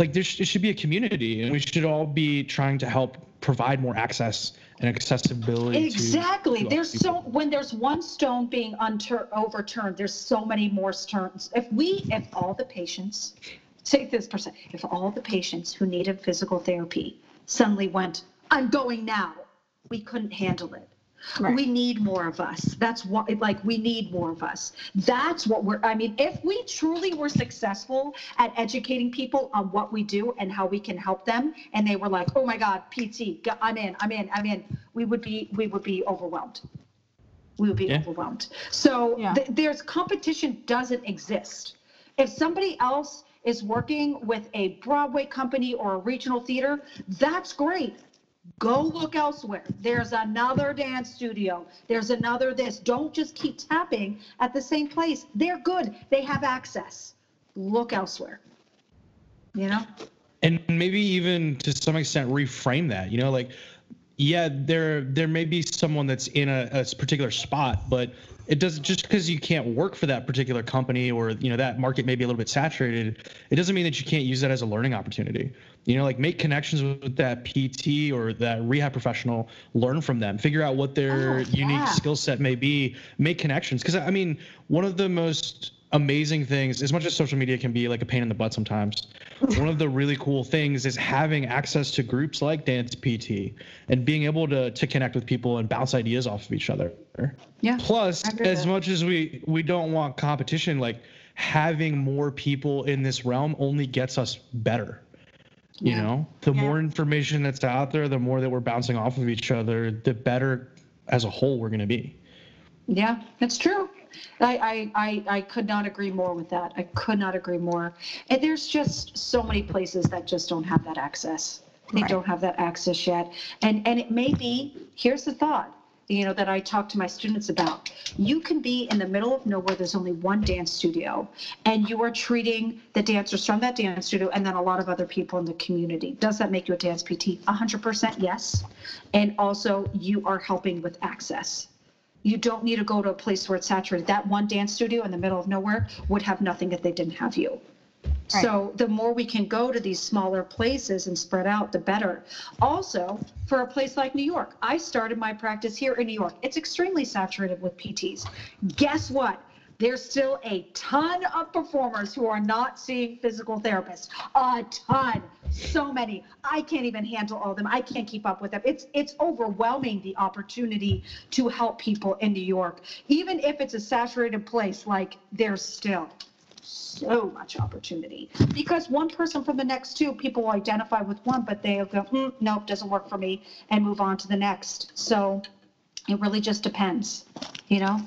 like there sh- it should be a community, and we should all be trying to help provide more access and accessibility. Exactly. To, to there's so, when there's one stone being unter- overturned, there's so many more stones. If we, if all the patients, take this percent. If all the patients who needed physical therapy suddenly went, I'm going now, we couldn't handle it. Right. We need more of us. That's what, like, we need more of us. That's what we're, I mean, if we truly were successful at educating people on what we do and how we can help them, and they were like, oh my God, P T, I'm in, I'm in, I'm in, we would be, we would be overwhelmed. We would be yeah. overwhelmed. So yeah. th- there's competition doesn't exist. If somebody else is working with a Broadway company or a regional theater, that's great. Go look elsewhere. There's another dance studio. There's another this. Don't just keep tapping at the same place. They're good. They have access. Look elsewhere. You know? And maybe even to some extent reframe that, you know, like, yeah, there there may be someone that's in a, a particular spot, but it doesn't, just because you can't work for that particular company, or, you know, that market may be a little bit saturated, it doesn't mean that you can't use that as a learning opportunity. You know, like, make connections with that P T or that rehab professional, learn from them, figure out what their oh, yeah. unique skill set may be, make connections. Because, I mean, one of the most amazing things, as much as social media can be like a pain in the butt sometimes, one of the really cool things is having access to groups like Dance P T and being able to to connect with people and bounce ideas off of each other. Yeah. Plus, as that. much as we, we don't want competition, like, having more people in this realm only gets us better. You yeah. know, the yeah. more information that's out there, the more that we're bouncing off of each other, the better as a whole we're going to be. Yeah, that's true. I, I, I could not agree more with that. I could not agree more. And there's just so many places that just don't have that access. They right. don't have that access yet. And and it may be, here's the thought, you know, that I talk to my students about. You can be in the middle of nowhere, there's only one dance studio, and you are treating the dancers from that dance studio and then a lot of other people in the community. Does that make you a dance P T? one hundred percent yes. And also, you are helping with access. You don't need to go to a place where it's saturated. That one dance studio in the middle of nowhere would have nothing if they didn't have you. Right. So the more we can go to these smaller places and spread out, the better. Also, for a place like New York, I started my practice here in New York. It's extremely saturated with P Ts. Guess what? There's still a ton of performers who are not seeing physical therapists. A ton. So many. I can't even handle all of them. I can't keep up with them. It's it's overwhelming, the opportunity to help people in New York. Even if it's a saturated place, like, there's still so much opportunity. Because one person from the next two, people will identify with one, but they'll go, mm, nope, doesn't work for me, and move on to the next. So it really just depends, you know?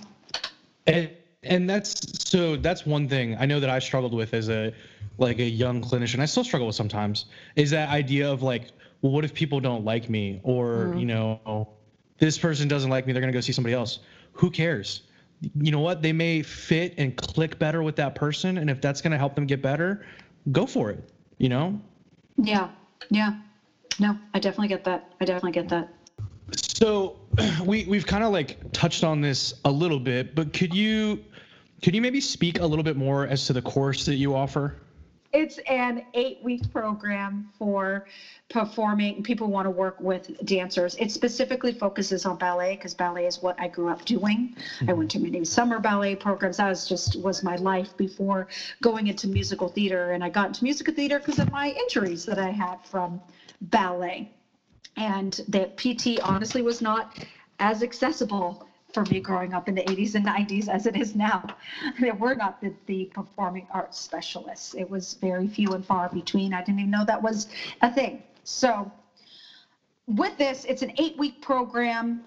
And- And that's, so that's one thing I know that I struggled with as a, like a young clinician, I still struggle with sometimes, is that idea of like, well, what if people don't like me? Or, mm-hmm. you know, this person doesn't like me, they're going to go see somebody else. Who cares? You know what? They may fit and click better with that person. And if that's going to help them get better, go for it, you know? Yeah. Yeah. No, I definitely get that. I definitely get that. So we, we've kind of like touched on this a little bit, but could you, could you maybe speak a little bit more as to the course that you offer? It's an eight-week program for performing. People want to work with dancers. It specifically focuses on ballet because ballet is what I grew up doing. Mm-hmm. I went to many summer ballet programs. That was just was my life before going into musical theater. And I got into musical theater because of my injuries that I had from ballet. And the P T honestly was not as accessible for me growing up in the eighties and nineties as it is now. There were not the, the performing arts specialists. It was very few and far between. I didn't even know that was a thing. So with this, it's an eight-week program.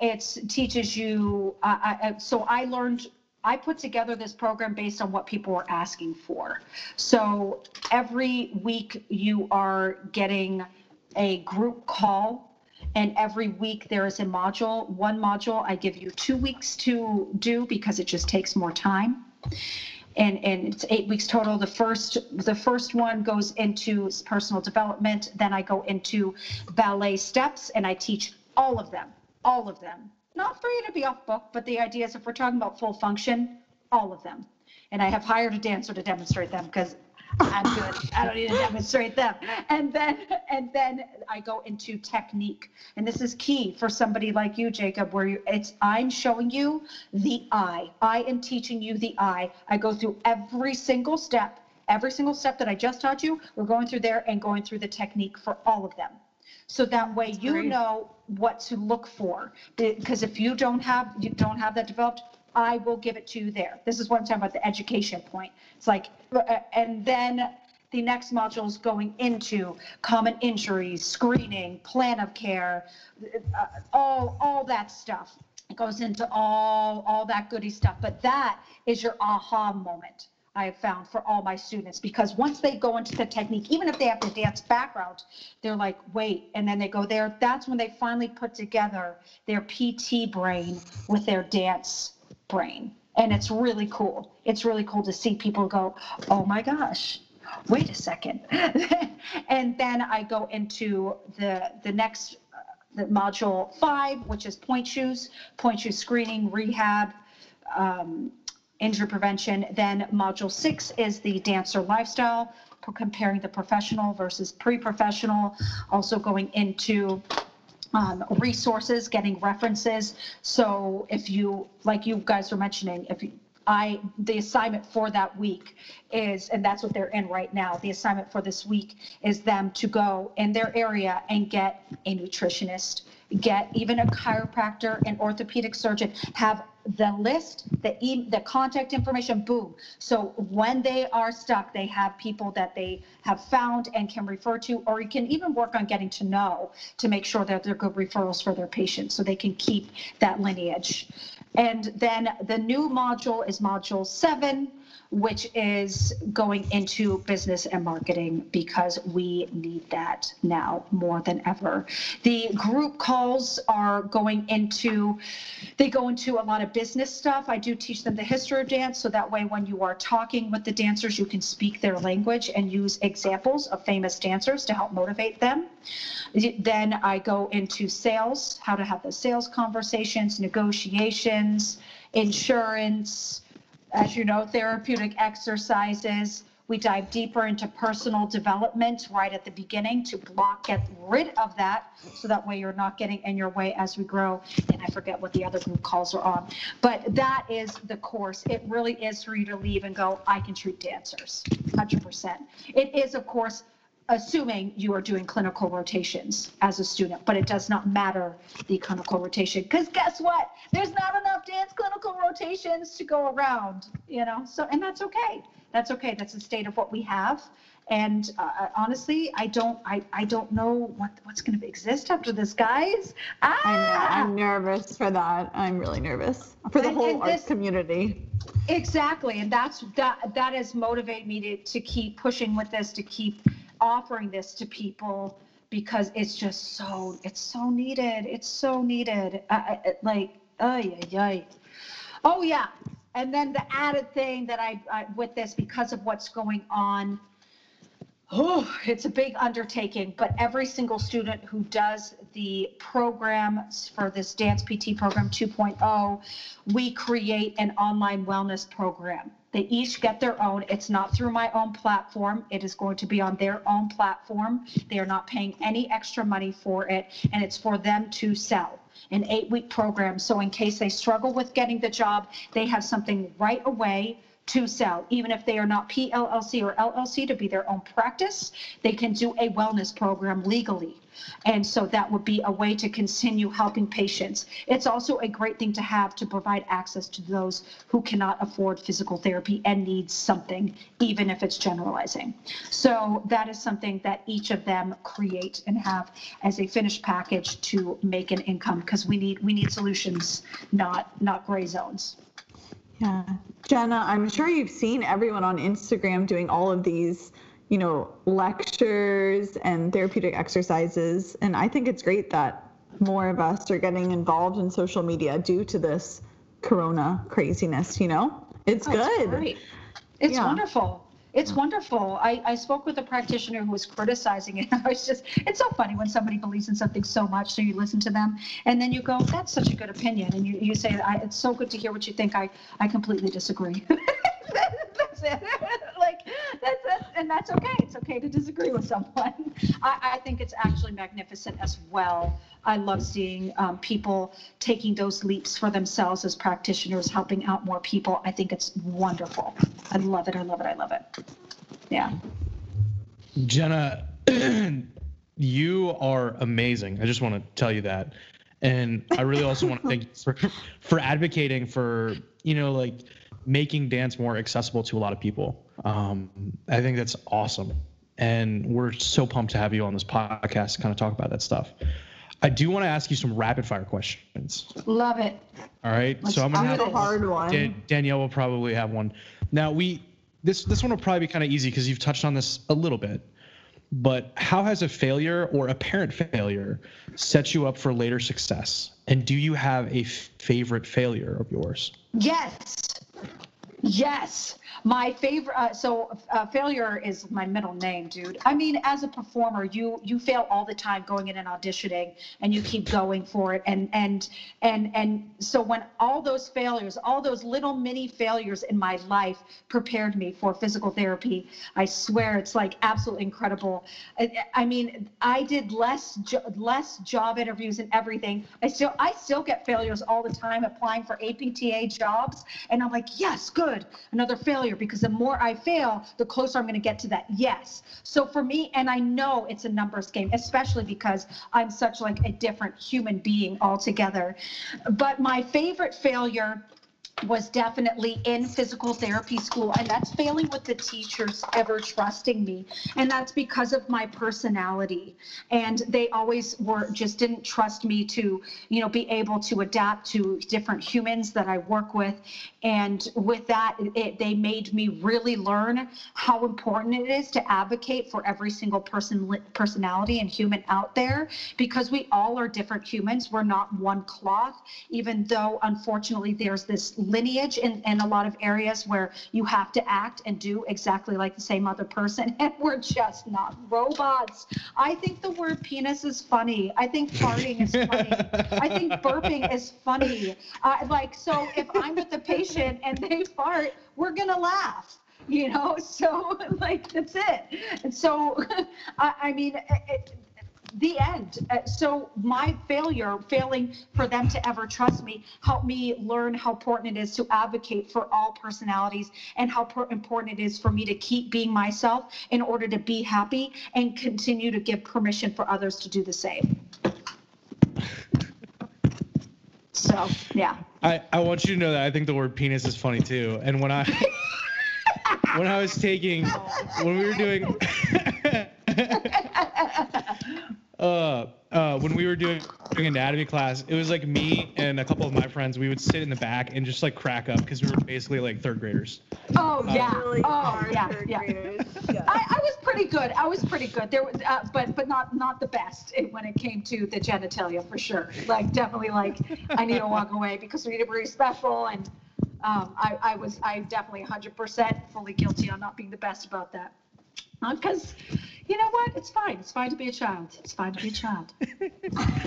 It teaches you, uh, I, so I learned, I put together this program based on what people were asking for. So every week you are getting a group call. And every week there is a module. One module I give you two weeks to do because it just takes more time. And and it's eight weeks total. The first the first one goes into personal development. Then I go into ballet steps and I teach all of them, all of them. Not for you to be off book, but the idea is if we're talking about full function, all of them. And I have hired a dancer to demonstrate them because I'm good. I don't need to demonstrate them. And then and then I go into technique. And this is key for somebody like you, Jacob, where you, it's I'm showing you the I. I am teaching you the I. I go through every single step, every single step that I just taught you. We're going through there and going through the technique for all of them. So that way That's you great. know what to look for. Because if you don't have you don't have that developed, I will give it to you there. This is what I'm talking about, the education point. It's like, and then the next module is going into common injuries, screening, plan of care, uh, all all that stuff. It goes into all, all that goody stuff. But that is your aha moment I have found for all my students, because once they go into the technique, even if they have the dance background, they're like, wait, and then they go there. That's when they finally put together their P T brain with their dance brain. And it's really cool. It's really cool to see people go, oh my gosh, wait a second. And then I go into the the next uh, the module five, which is point shoes, point shoe screening, rehab, um, injury prevention. Then module six is the dancer lifestyle, comparing the professional versus pre-professional, also going into Um, resources, getting references. So if you, like you guys were mentioning, if you, I, the assignment for that week is, and that's what they're in right now, the assignment for this week is them to go in their area and get a nutritionist, get even a chiropractor, an orthopedic surgeon, have the list, the e- the contact information, boom. So when they are stuck, they have people that they have found and can refer to, or you can even work on getting to know to make sure that they're good referrals for their patients so they can keep that lineage. And then the new module is module seven, which is going into business and marketing because we need that now more than ever. The group calls are going into, they go into a lot of business stuff. I do teach them the history of dance, so that way when you are talking with the dancers, you can speak their language and use examples of famous dancers to help motivate them. Then I go into sales, how to have the sales conversations, negotiations, insurance, as you know, therapeutic exercises. We dive deeper into personal development right at the beginning to block, get rid of that, so that way you're not getting in your way as we grow. And I forget what the other group calls are on. But that is the course. It really is for you to leave and go, I can treat dancers, one hundred percent. It is, of course, assuming you are doing clinical rotations as a student, but it does not matter the clinical rotation, because guess what? There's not enough dance clinical rotations to go around, you know? So, and that's okay. That's okay. That's the state of what we have. And uh, honestly, I don't, I, I don't know what, what's going to exist after this, guys. Ah! I know, I'm nervous for that. I'm really nervous for the and, whole and arts this, community. Exactly. And that's, that, that has motivated me to, to keep pushing with this, to keep offering this to people, because it's just so, it's so needed. It's so needed. Uh, like, oh, yeah, yeah. Oh, yeah. And then the added thing that I, I with this, because of what's going on, oh, it's a big undertaking, but every single student who does the program for this Dance P T program two point oh, we create an online wellness program. They each get their own. It's not through my own platform. It is going to be on their own platform. They are not paying any extra money for it, and it's for them to sell. An eight-week program, so in case they struggle with getting the job, they have something right away to sell. Even if they are not P L L C or L L C to be their own practice, they can do a wellness program legally. And so that would be a way to continue helping patients. It's also a great thing to have to provide access to those who cannot afford physical therapy and need something, even if it's generalizing. So that is something that each of them create and have as a finished package to make an income, because we need we need solutions, not not gray zones. Yeah. Jenna, I'm sure you've seen everyone on Instagram doing all of these, you know, lectures and therapeutic exercises. And I think it's great that more of us are getting involved in social media due to this corona craziness, you know? It's oh, good. It's, it's yeah. wonderful. It's wonderful. I, I spoke with a practitioner who was criticizing it. I was just, it's so funny when somebody believes in something so much, so you listen to them, and then you go, that's such a good opinion. And you, you say, I, it's so good to hear what you think. I, I completely disagree. That's it. Like, that's, that's, and that's okay. It's okay to disagree with someone. I, I think it's actually magnificent as well. I love seeing um, people taking those leaps for themselves as practitioners, helping out more people. I think it's wonderful. I love it. I love it. I love it. Yeah. Jenna, you are amazing. I just want to tell you that. And I really also want to thank you for, for advocating for, you know, like making dance more accessible to a lot of people. Um, I think that's awesome. And we're so pumped to have you on this podcast to kind of talk about that stuff. I do want to ask you some rapid fire questions. Love it. All right. Let's so I'm going to have a hard one. Dan- Danielle will probably have one. Now we, this, this one will probably be kind of easy because you've touched on this a little bit, but how has a failure or apparent failure set you up for later success? And do you have a f- favorite failure of yours? Yes. Yes. My favorite, uh, so uh, failure is my middle name, dude. I mean, as a performer, you you fail all the time going in and auditioning, and you keep going for it. And and and and so when all those failures, all those little mini failures in my life prepared me for physical therapy, I swear it's like absolutely incredible. I, I mean, I did less jo- less job interviews and everything. I still I still get failures all the time applying for A P T A jobs, and I'm like, yes, good, another failure. Because the more I fail, the closer I'm going to get to that yes. So for me, and I know it's a numbers game, especially because I'm such like a different human being altogether. But my favorite failure was definitely in physical therapy school, and that's failing with the teachers ever trusting me. And that's because of my personality. And they always were just didn't trust me to, you know, be able to adapt to different humans that I work with. And with that, it, they made me really learn how important it is to advocate for every single person, personality and human out there, because we all are different humans. We're not one cloth, even though unfortunately there's this lineage in, in a lot of areas where you have to act and do exactly like the same other person, and we're just not robots. I think the word penis is funny. I think farting is funny. I think burping is funny. Uh, like, so if I'm with the patient and they fart, we're gonna laugh. You know, so like, that's it. And so, I, I mean, it, the end. Uh, so my failure, failing for them to ever trust me, helped me learn how important it is to advocate for all personalities and how per- important it is for me to keep being myself in order to be happy and continue to give permission for others to do the same. So, yeah. I, I want you to know that I think the word penis is funny too. And when I, when I was taking, when we were doing, Uh, uh, when we were doing doing anatomy class, it was like me and a couple of my friends, we would sit in the back and just like crack up because we were basically like third graders. Oh, um, yeah. Really oh, yeah. yeah. yeah. I, I was pretty good. I was pretty good. There was, uh, but but not not the best when it came to the genitalia for sure. Like definitely like I need to walk away because we need to be respectful. And um, I, I was I definitely one hundred percent fully guilty on not being the best about that. Because um, you know what? It's fine. It's fine to be a child. It's fine to be a child.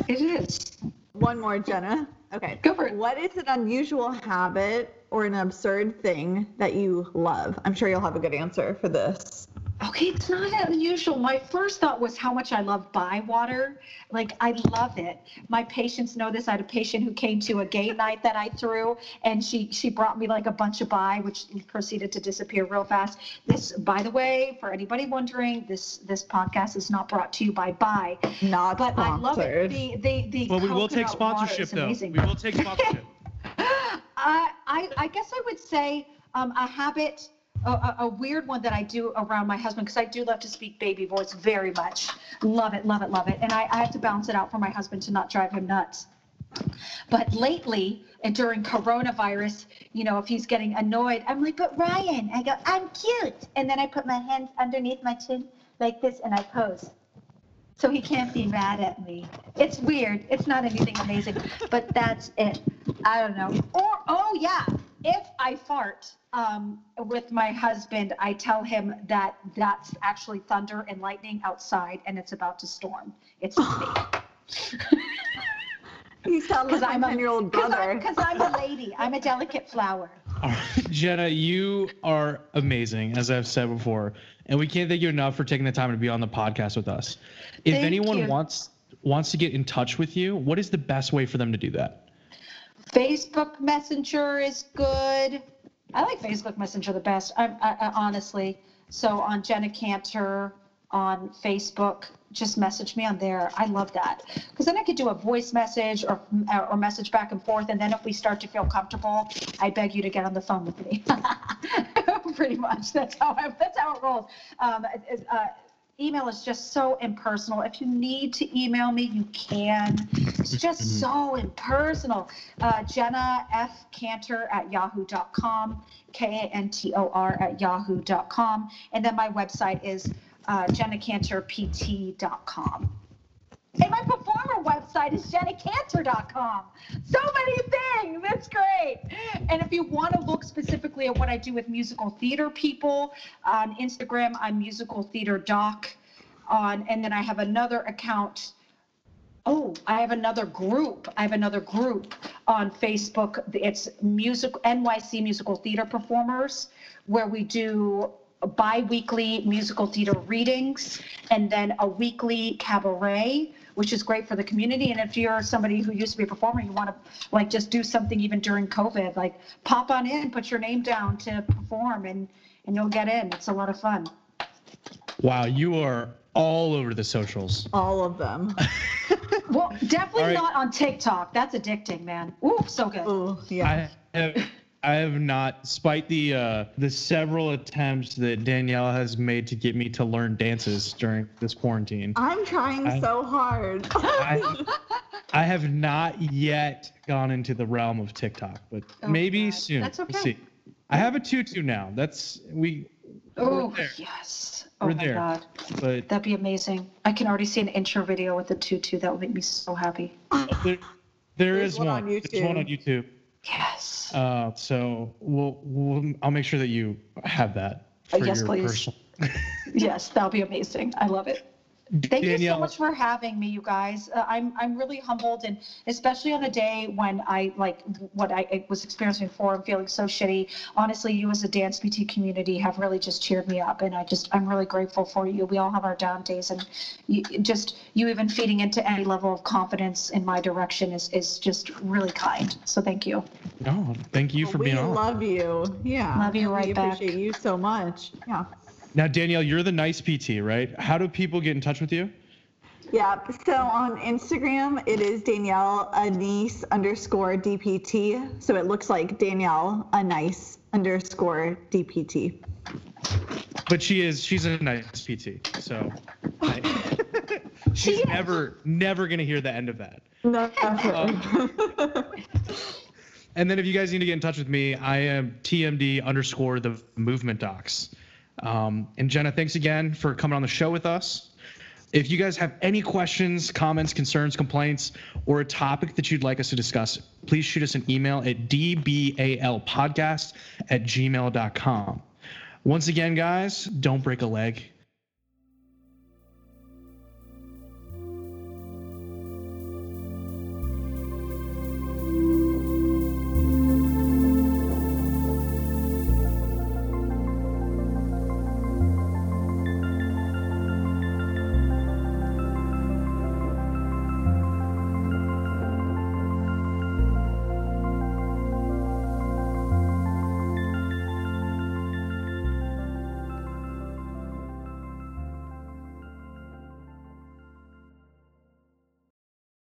It is. One more, Jenna. Okay. Go for it. What is an unusual habit or an absurd thing that you love? I'm sure you'll have a good answer for this. Okay, it's not unusual. My first thought was how much I love Bywater. Like, I love it. My patients know this. I had a patient who came to a gay night that I threw, and she she brought me, like, a bunch of By, which proceeded to disappear real fast. This, by the way, for anybody wondering, this this podcast is not brought to you by By. Not but sponsored. I love it. The, the, the well, we will take sponsorship, though. Amazing. We will take sponsorship. I, I, I guess I would say um, a habit... A, a weird one that I do around my husband, because I do love to speak baby voice very much. Love it, love it, love it. And I, I have to balance it out for my husband to not drive him nuts. But lately, and during coronavirus, you know, if he's getting annoyed, I'm like, but Ryan, I go, I'm cute. And then I put my hands underneath my chin like this and I pose. So he can't be mad at me. It's weird. It's not anything amazing, but that's it. I don't know. Or, oh, yeah. If I fart um, with my husband, I tell him that that's actually thunder and lightning outside, and it's about to storm. It's not me. You sound like I'm a ten-year-old brother. Because I'm, I'm a lady. I'm a delicate flower. All right. Jenna, you are amazing, as I've said before, and we can't thank you enough for taking the time to be on the podcast with us. If thank anyone you. wants wants to get in touch with you, what is the best way for them to do that? Facebook Messenger is good. I like Facebook Messenger the best, I, I, I, honestly. So on Jenna Cantor, on Facebook, just message me on there. I love that. Because then I could do a voice message or or message back and forth. And then if we start to feel comfortable, I beg you to get on the phone with me. Pretty much. That's how, I, that's how it rolls. Um, uh, Email is just so impersonal. If you need to email me, you can. It's just so impersonal. Uh, Jenna F. Cantor at yahoo dot com, K A N T O R at yahoo dot com. And then my website is uh, jenna cantor p t dot com. And my performer website is jenna cantor dot com. So many things. That's great. And if you want to look specifically at what I do with musical theater people, on Instagram, I'm musical theater doc. On, and then I have another account. Oh, I have another group. I have another group on Facebook. It's music, N Y C Musical Theater Performers, where we do bi-weekly musical theater readings and then a weekly cabaret, which is great for the community. And if you're somebody who used to be a performer, you want to like just do something even during COVID, like pop on in, put your name down to perform, and and you'll get in. It's a lot of fun. Wow, you are all over the socials. All of them. Well, definitely right. Not on TikTok. That's addicting, man. Ooh, so good. Ooh, yeah. I have- I have not, despite the uh, the several attempts that Danielle has made to get me to learn dances during this quarantine. I'm trying I, so hard. I, I have not yet gone into the realm of TikTok, but oh, maybe God. Soon. That's okay. We'll see. I have a tutu now. That's we. Oh yes. Oh we're my there. God. But that'd be amazing. I can already see an intro video with a tutu. That would make me so happy. There, there is one. one. On There's one on YouTube. Yes. Uh, so we'll, we'll, I'll make sure that you have that for uh, yes, your please. Personal. Yes, that'll be amazing. I love it. Thank Danielle. you so much for having me, you guys. Uh, I'm I'm really humbled, and especially on a day when I like what I, I was experiencing before, I'm feeling so shitty. Honestly, you as a dance P T community have really just cheered me up, and I just I'm really grateful for you. We all have our down days, and you, just you even feeding into any level of confidence in my direction is is just really kind. So thank you. No, thank you for we being on. We love you. Yeah, love you right we back. We appreciate you so much. Yeah. Now, Danielle, you're the nice P T, right? How do people get in touch with you? Yeah, so on Instagram, it is Danielle Anise underscore D P T. So it looks like Danielle Anise underscore D P T. But she is, she's a nice P T, so. I, she's never, never going to hear the end of that. No, never. Um, and then if you guys need to get in touch with me, I am T M D underscore the movement docs. Um, and Jenna, thanks again for coming on the show with us. If you guys have any questions, comments, concerns, complaints, or a topic that you'd like us to discuss, please shoot us an email at dbalpodcast at gmail dot com. Once again, guys, don't break a leg.